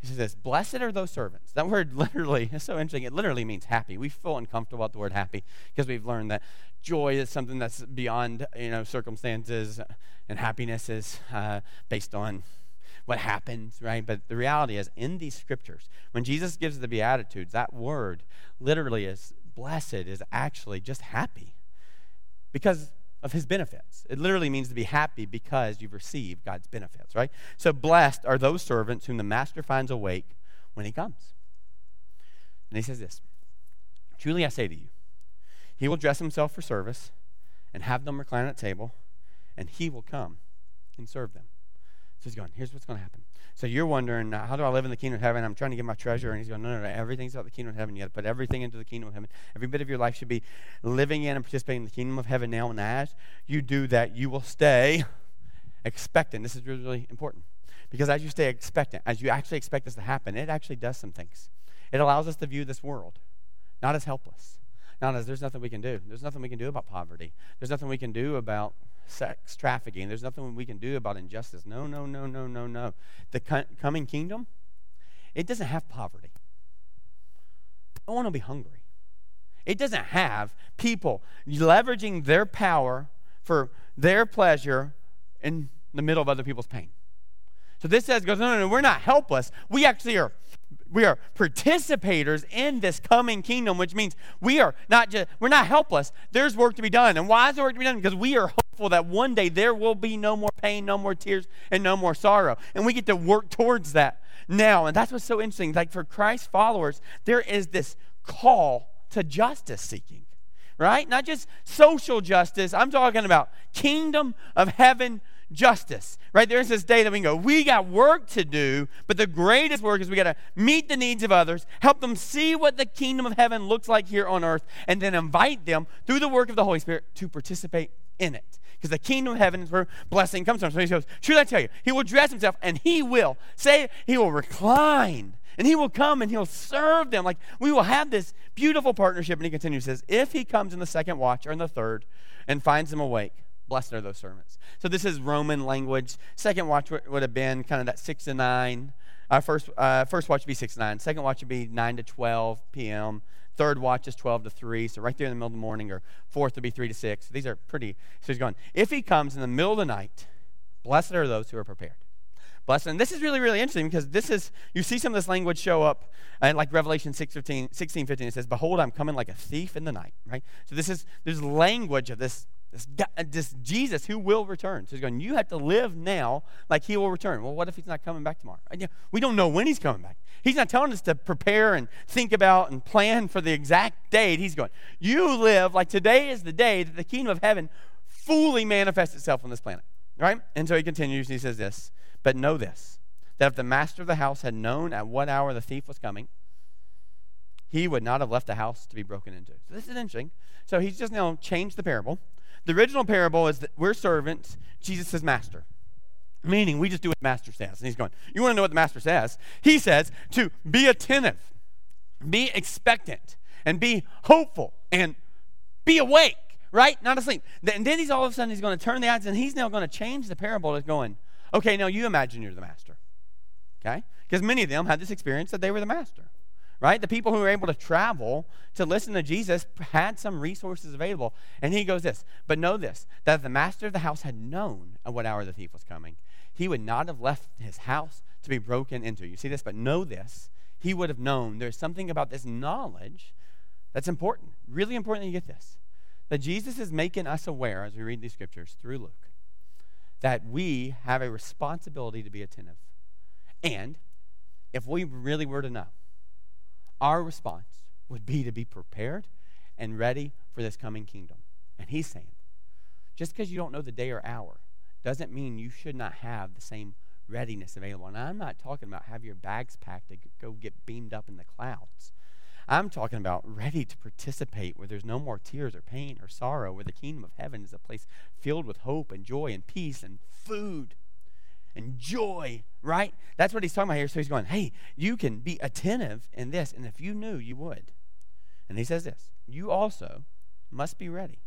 He says this, blessed are those servants. That word literally is so interesting. It literally means happy. We feel uncomfortable about the word happy because we've learned that joy is something that's beyond, you know, circumstances, and happiness is based on what happens, right? But the reality is, in these scriptures, when Jesus gives the Beatitudes, that word literally is blessed is actually just happy because of his benefits. It literally means to be happy because you've received God's benefits, right? So blessed are those servants whom the master finds awake when he comes. And he says this, truly I say to you, he will dress himself for service and have them recline at table, and he will come and serve them. So he's going, here's what's going to happen. So you're wondering, how do I live in the kingdom of heaven? I'm trying to get my treasure. And he's going, no, everything's about the kingdom of heaven. You got to put everything into the kingdom of heaven. Every bit of your life should be living in and participating in the kingdom of heaven now. And as you do that, you will stay expectant. This is really, really important. Because as you stay expectant, as you actually expect this to happen, it actually does some things. It allows us to view this world not as helpless, not as there's nothing we can do. There's nothing we can do about poverty. There's nothing we can do about sex trafficking. There's nothing we can do about injustice. No. The coming kingdom, it doesn't have poverty. No one will be hungry. It doesn't have people leveraging their power for their pleasure in the middle of other people's pain. So this says, no, we're not helpless. We actually are. We are participators in this coming kingdom, which means we're not helpless. There's work to be done. And why is there work to be done? Because we are hopeful that one day there will be no more pain, no more tears, and no more sorrow. And we get to work towards that now. And that's what's so interesting. Like for Christ's followers, there is this call to justice seeking, right? Not just social justice. I'm talking about kingdom of heaven justice, right? There's this day that we can go, we got work to do, but the greatest work is we got to meet the needs of others, help them see what the kingdom of heaven looks like here on earth, and then invite them through the work of the Holy Spirit to participate in it. Because the kingdom of heaven is where blessing comes from. So he goes, truly I tell you, he will dress himself and he will recline and he will come and he'll serve them. Like we will have this beautiful partnership. And he continues, says, if he comes in the second watch or in the third and finds them awake, blessed are those servants. So this is Roman language. Second watch would have been kind of that 6 to 9. First watch would be 6 to 9. Second watch would be 9 to 12 p.m. Third watch is 12 to 3. So right there in the middle of the morning. Or fourth would be 3 to 6. These are pretty. So he's going, if he comes in the middle of the night, blessed are those who are prepared. Blessed. And this is really, really interesting because you see some of this language show up in like Revelation 16:15. It says, behold, I'm coming like a thief in the night. Right? So there's language of this Jesus who will return. So he's going, you have to live now like he will return. Well, what if he's not coming back tomorrow? We don't know when he's coming back. He's not telling us to prepare and think about and plan for the exact date. He's going, you live like today is the day that the kingdom of heaven fully manifest itself on this planet, right? And so he continues and he says this, but know this, that if the master of the house had known at what hour the thief was coming, he would not have left the house to be broken into. So this is interesting. So he's just now changed the parable. The original parable is that we're servants, Jesus is master. Meaning we just do what the master says. And he's going, you want to know what the master says? He says to be attentive, be expectant, and be hopeful, and be awake, right? Not asleep. And then he's all of a sudden, he's going to turn the eyes, and he's now going to change the parable to going, okay, now you imagine you're the master, okay? Because many of them had this experience that they were the master, right? The people who were able to travel to listen to Jesus had some resources available. And he goes this, but know this, that if the master of the house had known at what hour the thief was coming, he would not have left his house to be broken into. You see this? But know this, he would have known. There's something about this knowledge that's important, really important that you get this, that Jesus is making us aware as we read these scriptures through Luke, that we have a responsibility to be attentive. And if we really were to know, our response would be to be prepared and ready for this coming kingdom. And he's saying, just because you don't know the day or hour doesn't mean you should not have the same readiness available. And I'm not talking about have your bags packed to go get beamed up in the clouds. I'm talking about ready to participate where there's no more tears or pain or sorrow, where the kingdom of heaven is a place filled with hope and joy and peace and food and joy, right? That's what he's talking about here. So he's going, hey, you can be attentive in this, and if you knew, you would. And he says this, you also must be ready,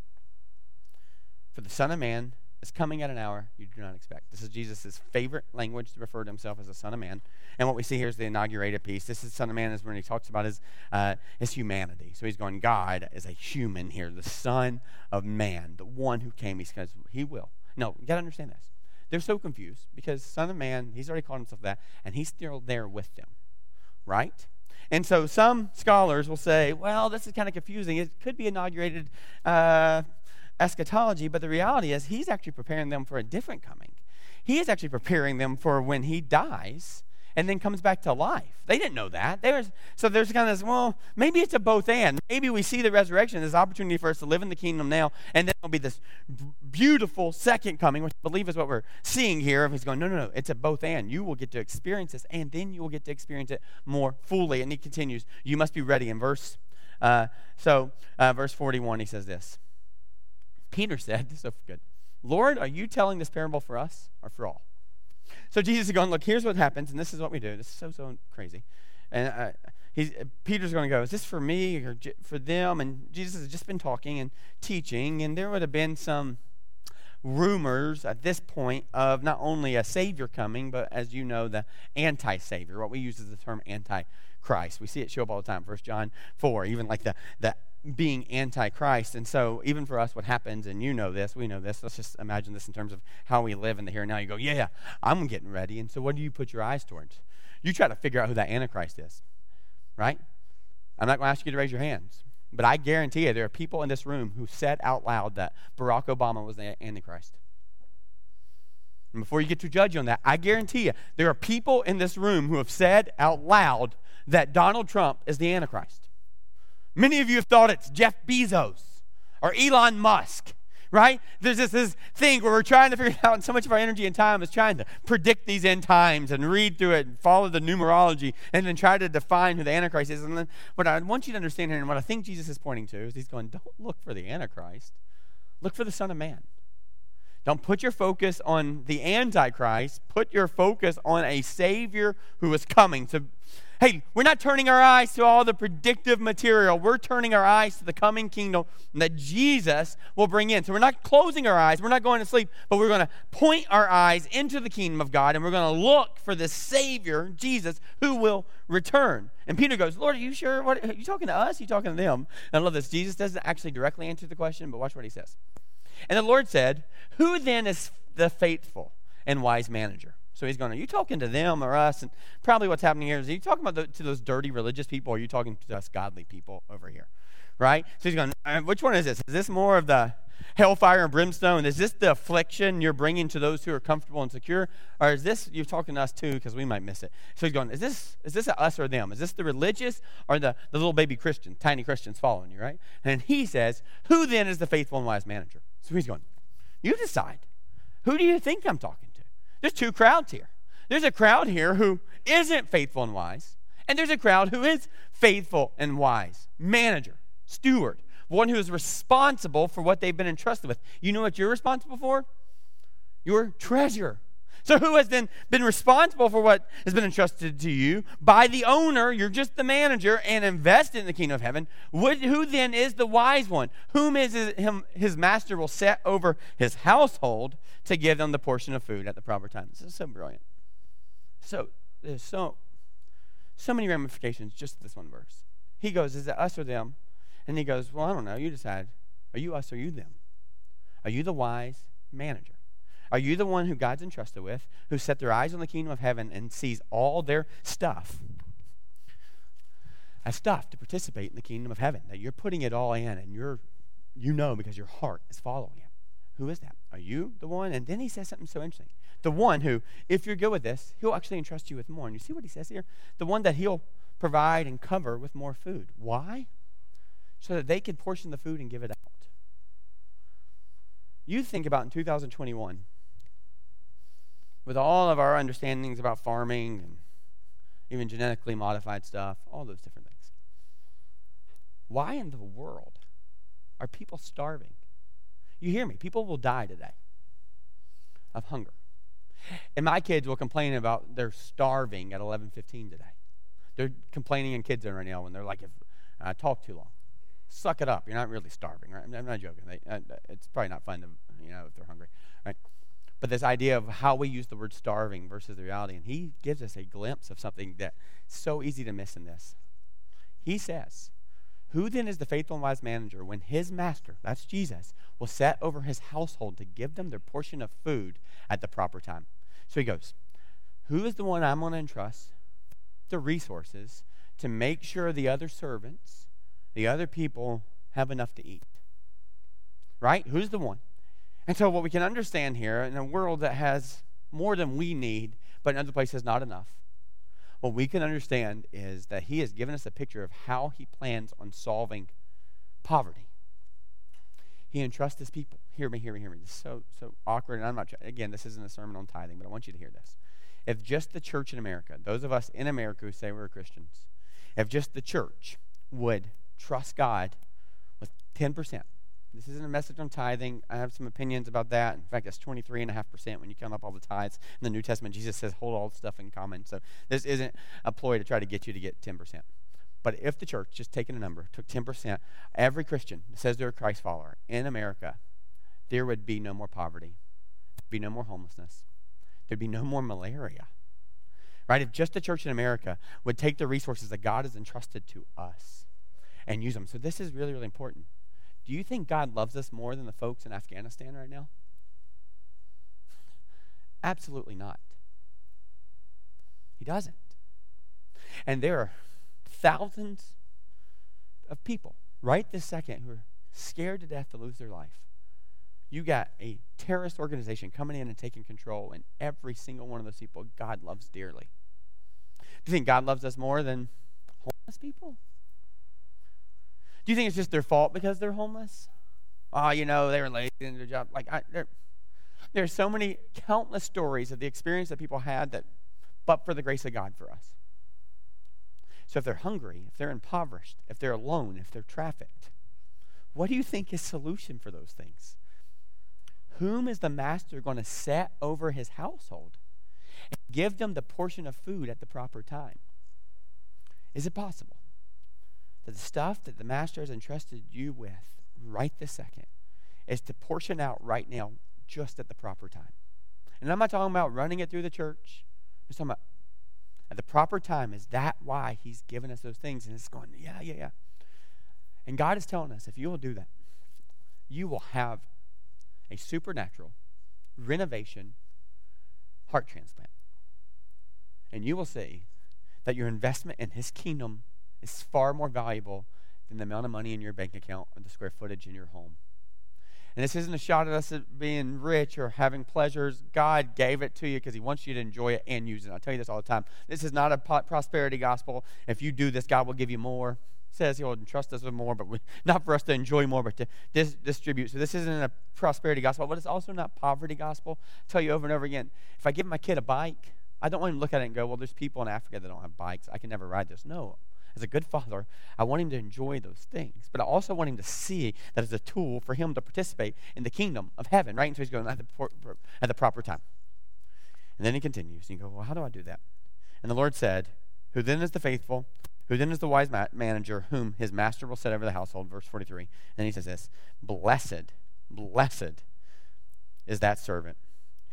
for the Son of Man is coming at an hour you do not expect. This is Jesus' favorite language to refer to himself as the Son of Man. And what we see here is the inaugurated piece. This is Son of Man is when he talks about his humanity. So he's going, God is a human here, the Son of Man, the one who came. He says, he will. No, you got to understand this. They're so confused because Son of Man, he's already called himself that, and he's still there with them, right? And so some scholars will say, well, this is kind of confusing. It could be inaugurated eschatology, but the reality is he's actually preparing them for a different coming. He is actually preparing them for when he dies and then comes back to life. They didn't know that. So there's kind of this, well, maybe it's a both and. Maybe we see the resurrection as opportunity for us to live in the kingdom now, and then there'll be this beautiful second coming, which I believe is what we're seeing here. And he's going, no, it's a both and. You will get to experience this, and then you will get to experience it more fully. And he continues, you must be ready. In verse 41, he says this. Peter said, this is so good, Lord, are you telling this parable for us or for all? So Jesus is going, look, here's what happens, and this is what we do. This is so crazy. And Peter's going to go, is this for me or for them? And Jesus has just been talking and teaching, and there would have been some rumors at this point of not only a Savior coming, but as you know, the anti-Savior, what we use as the term anti-Christ. We see it show up all the time, First John 4, even like the being anti-Christ. And so even for us, what happens, and you know this, we know this, let's just imagine this in terms of how we live in the here and now. You go, yeah, I'm getting ready. And so what do you put your eyes towards? You try to figure out who that Antichrist is, right? I'm not going to ask you to raise your hands, but I guarantee you there are people in this room who said out loud that Barack Obama was the Antichrist. And before you get to judge on that, I guarantee you there are people in this room who have said out loud that Donald Trump is the Antichrist. Many of you have thought it's Jeff Bezos or Elon Musk, right? There's this thing where we're trying to figure it out, and so much of our energy and time is trying to predict these end times and read through it and follow the numerology and then try to define who the Antichrist is. And then what I want you to understand here, and what I think Jesus is pointing to, is he's going, don't look for the Antichrist. Look for the Son of Man. Don't put your focus on the Antichrist. Put your focus on a Savior who is coming to... Hey, we're not turning our eyes to all the predictive material. We're turning our eyes to the coming kingdom that Jesus will bring in. So we're not closing our eyes. We're not going to sleep, but we're going to point our eyes into the kingdom of God, and we're going to look for the Savior, Jesus, who will return. And Peter goes, Lord, are you sure? What, are you talking to us? Are you talking to them? And I love this. Jesus doesn't actually directly answer the question, but watch what he says. And the Lord said, who then is the faithful and wise manager? So he's going, are you talking to them or us? And probably what's happening here is, are you talking about to those dirty religious people, or are you talking to us godly people over here, right? So he's going, which one is this? Is this more of the hellfire and brimstone? Is this the affliction you're bringing to those who are comfortable and secure? Or is this, you're talking to us too, because we might miss it. So he's going, is this a us or them? Is this the religious or the little baby Christian, tiny Christians following you, right? And he says, who then is the faithful and wise manager? So he's going, You decide. Who do you think I'm talking to? There's two crowds here. There's a crowd here who isn't faithful and wise, and there's a crowd who is faithful and wise. Manager, steward, one who is responsible for what they've been entrusted with. You know what you're responsible for? Your treasure. So who has then been responsible for what has been entrusted to you by the owner? You're just the manager and invested in the kingdom of heaven. Who then is the wise one? Whom is his master will set over his household to give them the portion of food at the proper time. This is so brilliant. So there's so many ramifications just this one verse. He goes, is it us or them? And he goes, well, I don't know. You decide. Are you us or you them? Are you the wise manager? Are you the one who God's entrusted with, who set their eyes on the kingdom of heaven and sees all their stuff as stuff to participate in the kingdom of heaven, that you're putting it all in and you know because your heart is following him? Who is that? Are you the one? And then he says something so interesting. The one who, if you're good with this, he'll actually entrust you with more. And you see what he says here? The one that he'll provide and cover with more food. Why? So that they can portion the food and give it out. You think about in 2021, with all of our understandings about farming and even genetically modified stuff, all those different things. Why in the world are people starving? You hear me. People will die today of hunger. And my kids will complain about they're starving at 11:15 today. They're complaining in kids right now when they're like, if I talk too long. Suck it up. You're not really starving, right? I'm not joking. It's probably not fun to, if they're hungry, right? But this idea of how we use the word starving versus the reality, and he gives us a glimpse of something that's so easy to miss in this. He says, who then is the faithful and wise manager when his master, that's Jesus, will set over his household to give them their portion of food at the proper time? So he goes, who is the one I'm going to entrust the resources to make sure the other servants, the other people, have enough to eat? Right? Who's the one? And so what we can understand here, in a world that has more than we need, but in other places not enough, what we can understand is that he has given us a picture of how he plans on solving poverty. He entrusts his people. Hear me. This is so awkward, and I'm not trying. Again, this isn't a sermon on tithing, but I want you to hear this. If just the church in America, those of us in America who say we're Christians, if just the church would trust God with 10%, this isn't a message on tithing. I have some opinions about that. In fact, that's 23.5% when you count up all the tithes. In the New Testament, Jesus says, hold all stuff in common. So this isn't a ploy to try to get you to get 10%. But if the church, just taking a number, took 10%, every Christian that says they're a Christ follower in America, there would be no more poverty. There'd be no more homelessness. There'd be no more malaria. Right? If just the church in America would take the resources that God has entrusted to us and use them. So this is really, really important. Do you think God loves us more than the folks in Afghanistan right now? Absolutely not. He doesn't. And there are thousands of people right this second who are scared to death to lose their life. You got a terrorist organization coming in and taking control, and every single one of those people God loves dearly. Do you think God loves us more than homeless people? Do you think it's just their fault because they're homeless? Oh, they were lazy in their job. There are so many countless stories of the experience that people had that, but for the grace of God for us. So if they're hungry, if they're impoverished, if they're alone, if they're trafficked, what do you think is solution for those things? Whom is the master going to set over his household and give them the portion of food at the proper time? Is it possible that the stuff that the master has entrusted you with right this second is to portion out right now just at the proper time? And I'm not talking about running it through the church. I'm just talking about at the proper time. Is that why he's given us those things? And it's going, yeah. And God is telling us, if you will do that, you will have a supernatural renovation heart transplant. And you will see that your investment in his kingdom is far more valuable than the amount of money in your bank account or the square footage in your home. And this isn't a shot at us at being rich or having pleasures. God gave it to you because he wants you to enjoy it and use it. I tell you this all the time. This is not a prosperity gospel. If you do this, God will give you more. says he will entrust us with more, but not for us to enjoy more, but to distribute. So this isn't a prosperity gospel, but it's also not poverty gospel. I tell you over and over again, if I give my kid a bike, I don't want him to look at it and go, well, there's people in Africa that don't have bikes. I can never ride this. No. As a good father, I want him to enjoy those things, but I also want him to see that it's a tool for him to participate in the kingdom of heaven, right? And so he's going at the proper time. And then he continues. And you go, well, how do I do that? And the Lord said, who then is the faithful? Who then is the wise manager whom his master will set over the household? Verse 43. And then he says this, blessed is that servant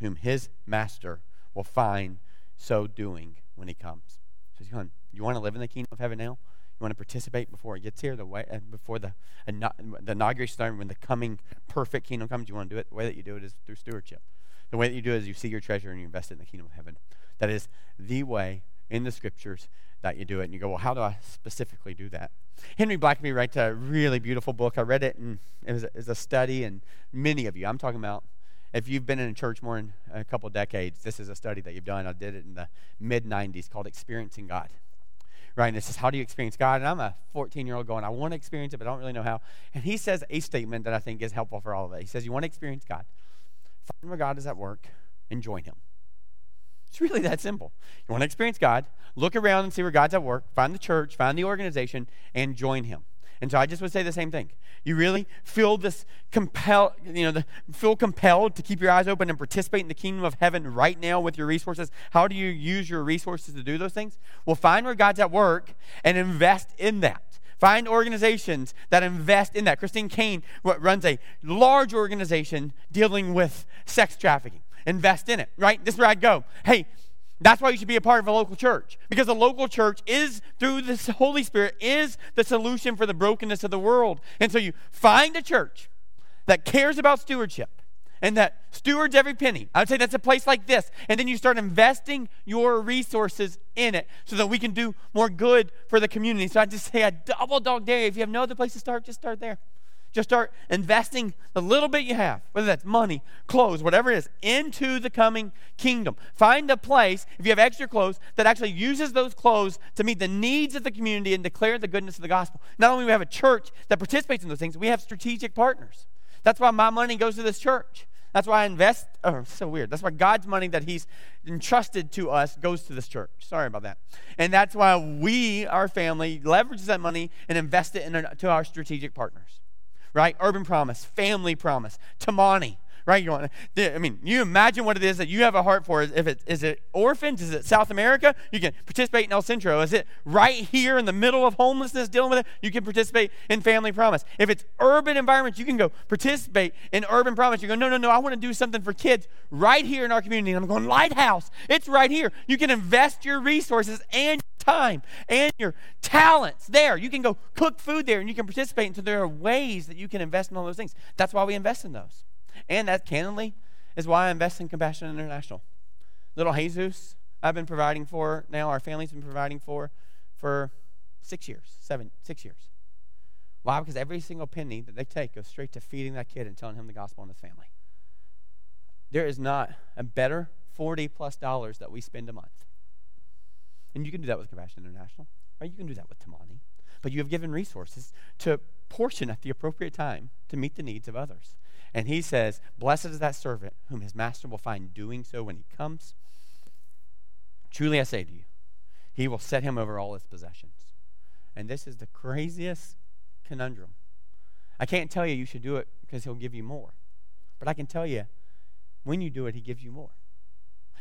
whom his master will find so doing when he comes. So he's going, you want to live in the kingdom of heaven now? You want to participate before it gets here, before the inauguration, when the coming perfect kingdom comes? You want to do it? The way that you do it is through stewardship. The way that you do it is you see your treasure and you invest it in the kingdom of heaven. That is the way in the scriptures that you do it. And you go, well, how do I specifically do that? Henry Blackaby writes a really beautiful book. I read it, and it was a study, and many of you, I'm talking about, if you've been in a church more than a couple decades, this is a study that you've done. I did it in the mid-90s called Experiencing God. Right, and it says, how do you experience God? And I'm a 14-year-old going, I want to experience it, but I don't really know how. And he says a statement that I think is helpful for all of it. He says, you want to experience God. Find where God is at work and join him. It's really that simple. You want to experience God, look around and see where God's at work, find the church, find the organization, and join him. And so I just would say the same thing. You really feel compelled to keep your eyes open and participate in the kingdom of heaven right now with your resources. How do you use your resources to do those things? Well, find where God's at work and invest in that. Find organizations that invest in that. Christine Kane runs a large organization dealing with sex trafficking. Invest in it, right? This is where I'd go. Hey, that's why you should be a part of a local church, because a local church is, through the Holy Spirit, is the solution for the brokenness of the world. And so you find a church that cares about stewardship and that stewards every penny. I would say that's a place like this. And then you start investing your resources in it so that we can do more good for the community. So I just say a double dog dare. If you have no other place to start, just start there. Just start investing the little bit you have, whether that's money, clothes, whatever it is, into the coming kingdom. Find a place, if you have extra clothes, that actually uses those clothes to meet the needs of the community and declare the goodness of the gospel. Not only do we have a church that participates in those things, we have strategic partners. That's why my money goes to this church. That's why I invest. Oh, it's so weird. That's why God's money that he's entrusted to us goes to this church. Sorry about that. And that's why we, our family, leverage that money and invest it to our strategic partners. Right? Urban Promise, Family Promise, Tamani, right? You imagine what it is that you have a heart for. Is it orphans? Is it South America? You can participate in El Centro. Is it right here in the middle of homelessness dealing with it? You can participate in Family Promise. If it's urban environments, you can go participate in Urban Promise. You go, no, I want to do something for kids right here in our community. And I'm going, Lighthouse, it's right here. You can invest your resources and time and your talents there. You can go cook food there and you can participate. And so there are ways that you can invest in all those things. That's why we invest in those. And that, candidly, is why I invest in Compassion International. Little Jesus, I've been providing for now, our family's been providing for 6 years. Why? Because every single penny that they take goes straight to feeding that kid and telling him the gospel and his family. There is not a better $40+ that we spend a month. And you can do that with Compassion International, right? You can do that with Tamani. But you have given resources to portion at the appropriate time to meet the needs of others. And he says, blessed is that servant whom his master will find doing so when he comes. Truly I say to you, he will set him over all his possessions. And this is the craziest conundrum. I can't tell you should do it because he'll give you more. But I can tell you, when you do it, he gives you more.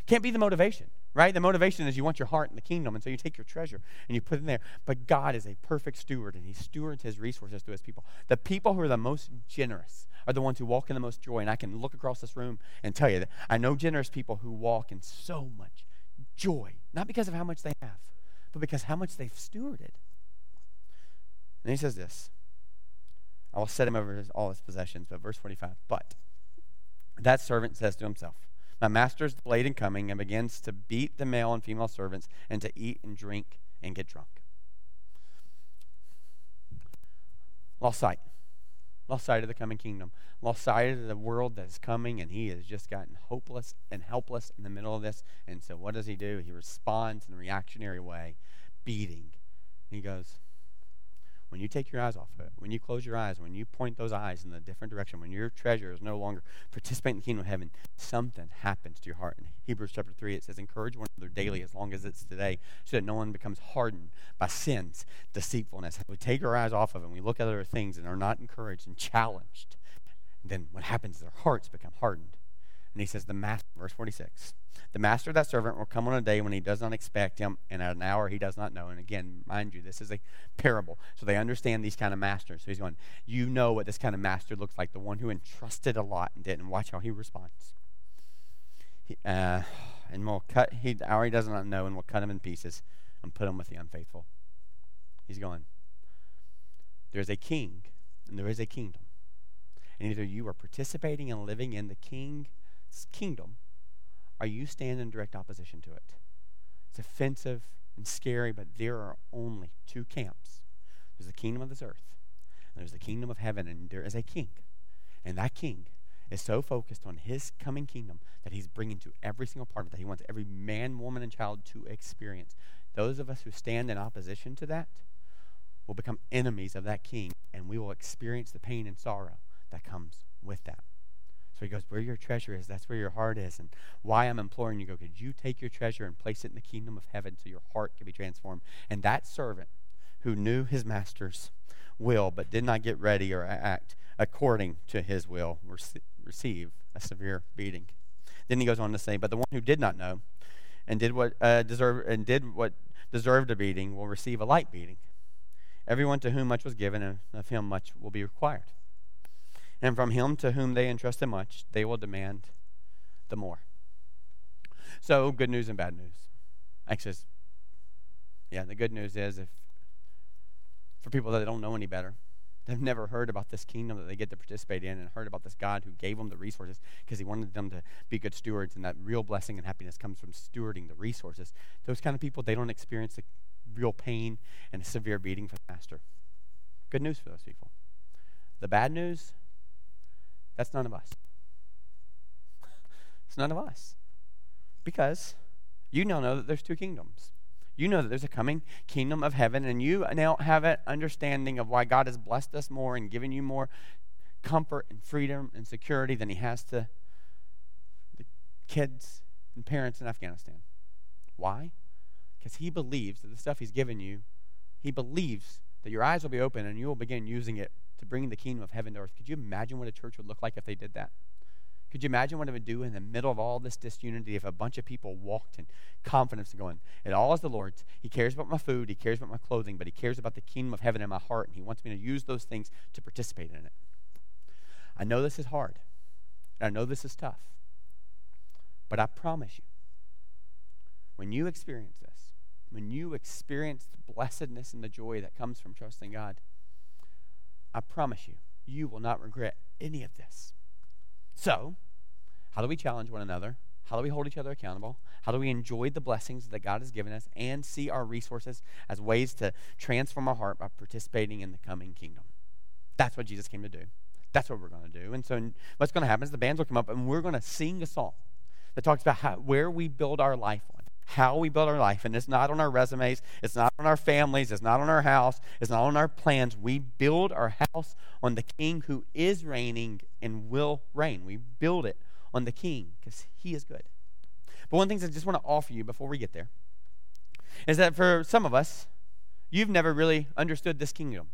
Can't be the motivation, right? The motivation is you want your heart in the kingdom, and so you take your treasure and you put it in there. But God is a perfect steward, and he stewards his resources to his people. The people who are the most generous are the ones who walk in the most joy, and I can look across this room and tell you that I know generous people who walk in so much joy, not because of how much they have, but because how much they've stewarded. And he says this, I will set him over all his possessions, but verse 45, but that servant says to himself, my master is delayed in coming and begins to beat the male and female servants and to eat and drink and get drunk. Lost sight of the coming kingdom. Lost sight of the world that is coming, and he has just gotten hopeless and helpless in the middle of this. And so what does he do? He responds in a reactionary way, beating. And he goes, when you take your eyes off of it, when you close your eyes, when you point those eyes in a different direction, when your treasure is no longer participating in the kingdom of heaven, something happens to your heart. In Hebrews chapter 3, it says, encourage one another daily as long as it's today, so that no one becomes hardened by sin's deceitfulness. We take our eyes off of it, and we look at other things and are not encouraged and challenged. And then what happens is their hearts become hardened. And he says, the master, verse 46, the master of that servant will come on a day when he does not expect him, and at an hour he does not know. And again, mind you, this is a parable. So they understand these kind of masters. So he's going, you know what this kind of master looks like, the one who entrusted a lot and didn't. Watch how he responds. He does not know, and will cut him in pieces and put him with the unfaithful. He's going, there's a king and there is a kingdom. And either you are participating and living in the kingdom, or you stand in direct opposition to it. It's offensive and scary, but there are only two camps. There's the kingdom of this earth, and there's the kingdom of heaven, and there is a king. And that king is so focused on his coming kingdom that he's bringing to every single part of that. He wants every man, woman, and child to experience. Those of us who stand in opposition to that will become enemies of that king, and we will experience the pain and sorrow that comes with that. So he goes, where your treasure is, that's where your heart is. And why I'm imploring you, go, could you take your treasure and place it in the kingdom of heaven so your heart can be transformed? And that servant who knew his master's will but did not get ready or act according to his will receive a severe beating. Then he goes on to say, but the one who did not know and did what deserved a beating will receive a light beating. Everyone to whom much was given, and of him much will be required. And from him to whom they entrusted much, they will demand the more. So, good news and bad news. Actually, the good news is, if for people that don't know any better, they've never heard about this kingdom that they get to participate in and heard about this God who gave them the resources because he wanted them to be good stewards, and that real blessing and happiness comes from stewarding the resources. Those kind of people, they don't experience the real pain and severe beating from the master. Good news for those people. The bad news, that's none of us. It's none of us. Because you now know that there's two kingdoms. You know that there's a coming kingdom of heaven, and you now have an understanding of why God has blessed us more and given you more comfort and freedom and security than he has to the kids and parents in Afghanistan. Why? Because he believes that the stuff he's given you, he believes that your eyes will be open and you will begin using it to bring the kingdom of heaven to earth. Could you imagine what a church would look like if they did that? Could you imagine what it would do in the middle of all this disunity if a bunch of people walked in confidence and going, it all is the Lord's. He cares about my food. He cares about my clothing, but he cares about the kingdom of heaven in my heart, and he wants me to use those things to participate in it. I know this is hard, and I know this is tough, but I promise you, when you experience this, when you experience the blessedness and the joy that comes from trusting God, I promise you, you will not regret any of this. So, how do we challenge one another? How do we hold each other accountable? How do we enjoy the blessings that God has given us and see our resources as ways to transform our heart by participating in the coming kingdom? That's what Jesus came to do. That's what we're going to do. And so what's going to happen is the bands will come up, and we're going to sing a song that talks about where we build our life on. How we build our life, and it's not on our resumes, it's not on our families, it's not on our house, it's not on our plans. We build our house on the King who is reigning and will reign. We build it on the King because he is good. But one thing I just want to offer you before we get there is that for some of us, you've never really understood this kingdom.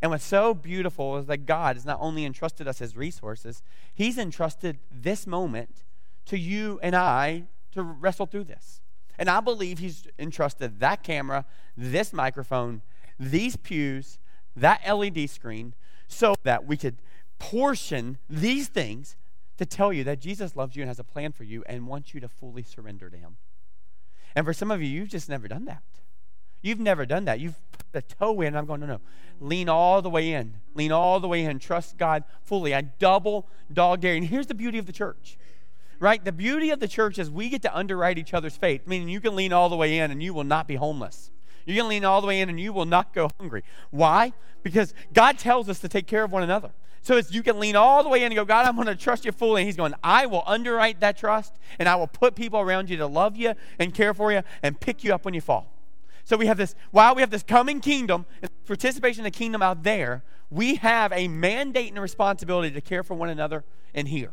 And what's so beautiful is that God has not only entrusted us his resources, he's entrusted this moment to you and I to wrestle through this. And I believe he's entrusted that camera, this microphone, these pews, that LED screen, so that we could portion these things to tell you that Jesus loves you and has a plan for you and wants you to fully surrender to him. And for some of you, you've just never done that. You've never done that. You've put the toe in. I'm going, no. Lean all the way in. Lean all the way in. Trust God fully. I double dog dare. And here's the beauty of the church. Right? The beauty of the church is we get to underwrite each other's faith, meaning you can lean all the way in and you will not be homeless. You can lean all the way in and you will not go hungry. Why? Because God tells us to take care of one another. So it's you can lean all the way in and go, God, I'm going to trust you fully. And he's going, I will underwrite that trust, and I will put people around you to love you and care for you and pick you up when you fall. So we have this, while we have this coming kingdom, participation in the kingdom out there, we have a mandate and a responsibility to care for one another in here.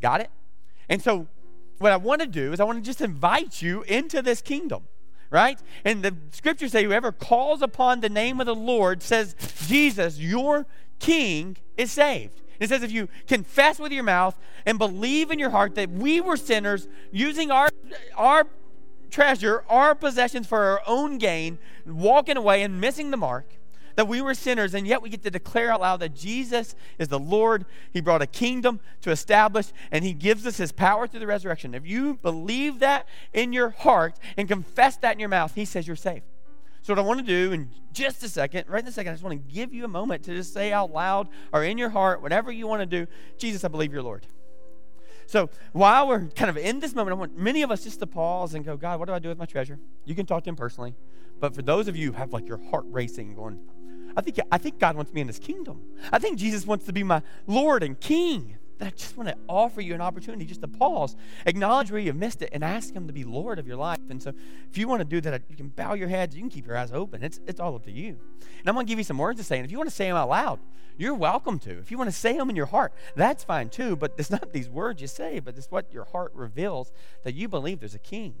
Got it? And so what I want to do is I want to just invite you into this kingdom, right? And the scriptures say whoever calls upon the name of the Lord, says Jesus, your King, is saved. It says if you confess with your mouth and believe in your heart that we were sinners using our treasure, our possessions for our own gain, walking away and missing the mark, that we were sinners, and yet we get to declare out loud that Jesus is the Lord. He brought a kingdom to establish, and he gives us his power through the resurrection. If you believe that in your heart and confess that in your mouth, he says you're saved. So what I want to do in just a second, right in a second, I just want to give you a moment to just say out loud or in your heart, whatever you want to do, Jesus, I believe you're Lord. So while we're kind of in this moment, I want many of us just to pause and go, God, what do I do with my treasure? You can talk to him personally. But for those of you who have like your heart racing going, I think God wants me in his kingdom. I think Jesus wants to be my Lord and King. I just want to offer you an opportunity just to pause, acknowledge where you've missed it, and ask him to be Lord of your life. And so if you want to do that, you can bow your heads. You can keep your eyes open. It's all up to you. And I'm going to give you some words to say. And if you want to say them out loud, you're welcome to. If you want to say them in your heart, that's fine too. But it's not these words you say, but it's what your heart reveals, that you believe there's a King.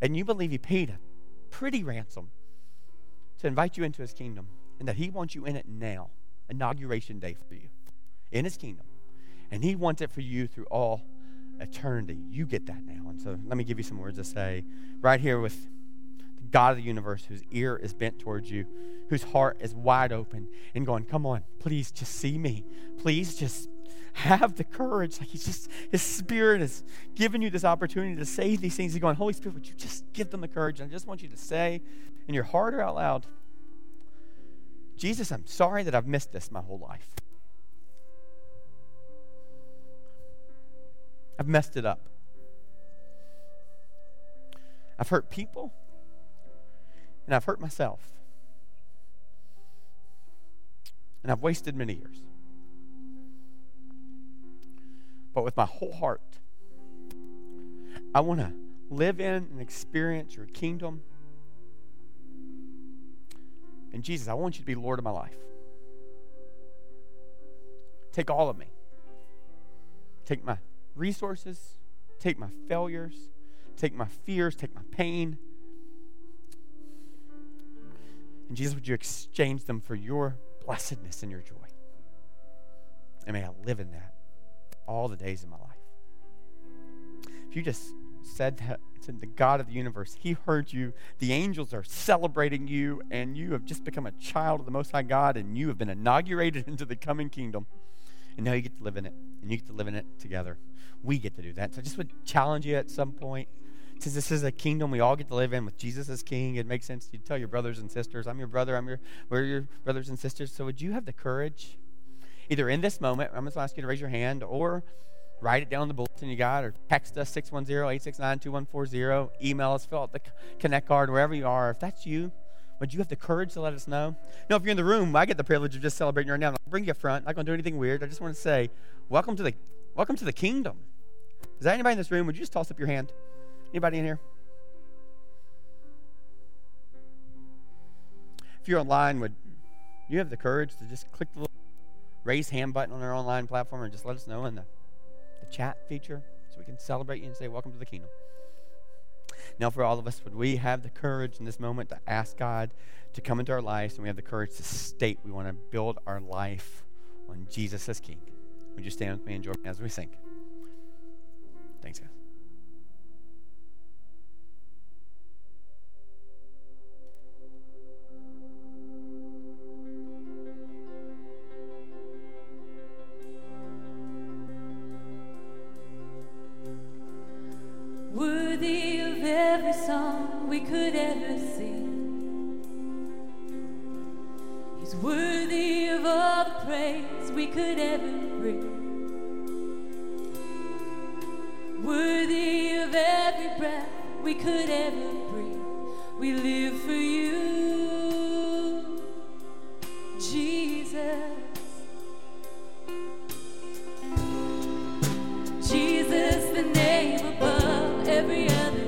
And you believe he paid a pretty ransom to invite you into his kingdom. And that he wants you in it now, inauguration day for you, in his kingdom. And he wants it for you through all eternity. You get that now. And so let me give you some words to say right here with the God of the universe, whose ear is bent towards you, whose heart is wide open and going, come on, please just see me. Please just have the courage. Like his spirit is giving you this opportunity to say these things. He's going, Holy Spirit, would you just give them the courage? And I just want you to say in your heart or out loud, Jesus, I'm sorry that I've missed this my whole life. I've messed it up. I've hurt people, and I've hurt myself. And I've wasted many years. But with my whole heart, I want to live in and experience your kingdom. And Jesus, I want you to be Lord of my life. Take all of me. Take my resources, take my failures, take my fears, take my pain. And Jesus, would you exchange them for your blessedness and your joy? And may I live in that all the days of my life. If you just said that to the God of the universe, he heard you, the angels are celebrating you, and you have just become a child of the Most High God, and you have been inaugurated into the coming kingdom. And now you get to live in it, and you get to live in it together. We get to do that. So I just would challenge you at some point, since this is a kingdom we all get to live in with Jesus as King, it makes sense to tell your brothers and sisters, I'm your brother, we're your brothers and sisters. So would you have the courage, either in this moment, I'm just going to ask you to raise your hand, or write it down on the bulletin you got, or text us 610-869-2140, email us, fill out the Connect card, wherever you are. If that's you, would you have the courage to let us know? No, if you're in the room, I get the privilege of just celebrating right now. I'll bring you up front. I'm not going to do anything weird. I just want to say, welcome to the kingdom. Is there anybody in this room? Would you just toss up your hand? Anybody in here? If you're online, would you have the courage to just click the little raise hand button on our online platform and just let us know in the chat feature so we can celebrate you and say, welcome to the kingdom. Now for all of us, would we have the courage in this moment to ask God to come into our lives, and we have the courage to state we want to build our life on Jesus as King. Would you stand with me and join me as we sing? Thanks, guys. Worthy of every song we could ever sing. He's worthy of all the praise we could ever bring. Worthy of every breath we could ever breathe. We live for you, Jesus. Jesus, the name above every other name.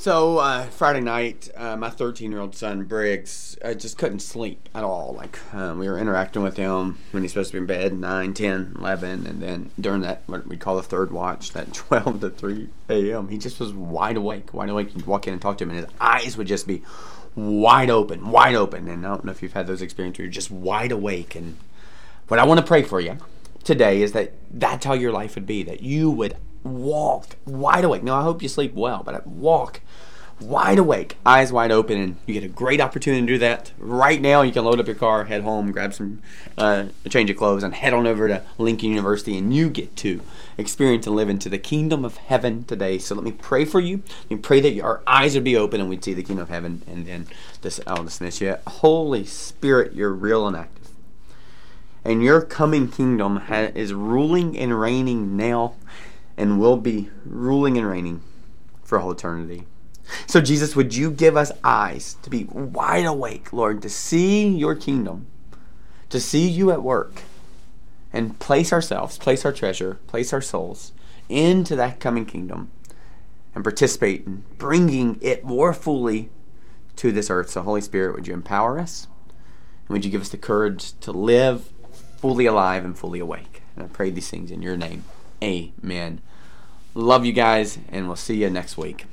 So Friday night, my 13-year-old son Briggs just couldn't sleep at all. Like we were interacting with him when he's supposed to be in bed 9, 10, 11, and then during that what we call the third watch, that 12 to 3 a.m., he just was wide awake, wide awake. You'd walk in and talk to him, and his eyes would just be wide open, wide open. And I don't know if you've had those experiences where you're just wide awake. And what I want to pray for you today is that that's how your life would be, that you would walk wide awake. Now, I hope you sleep well, but walk wide awake, eyes wide open, and you get a great opportunity to do that right now. You can load up your car, head home, grab some a change of clothes, and head on over to Lincoln University, and you get to experience and live into the kingdom of heaven today. So let me pray for you. Let me pray that our eyes would be open and we'd see the kingdom of heaven, and then this Holy Spirit, you're real and active. And your coming kingdom is ruling and reigning now and will be ruling and reigning for all eternity. So Jesus, would you give us eyes to be wide awake, Lord, to see your kingdom, to see you at work, and place ourselves, place our treasure, place our souls into that coming kingdom and participate in bringing it more fully to this earth. So Holy Spirit, would you empower us? And would you give us the courage to live fully alive and fully awake? And I pray these things in your name. Amen. Love you guys, and we'll see you next week.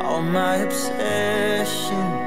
All my obsessions,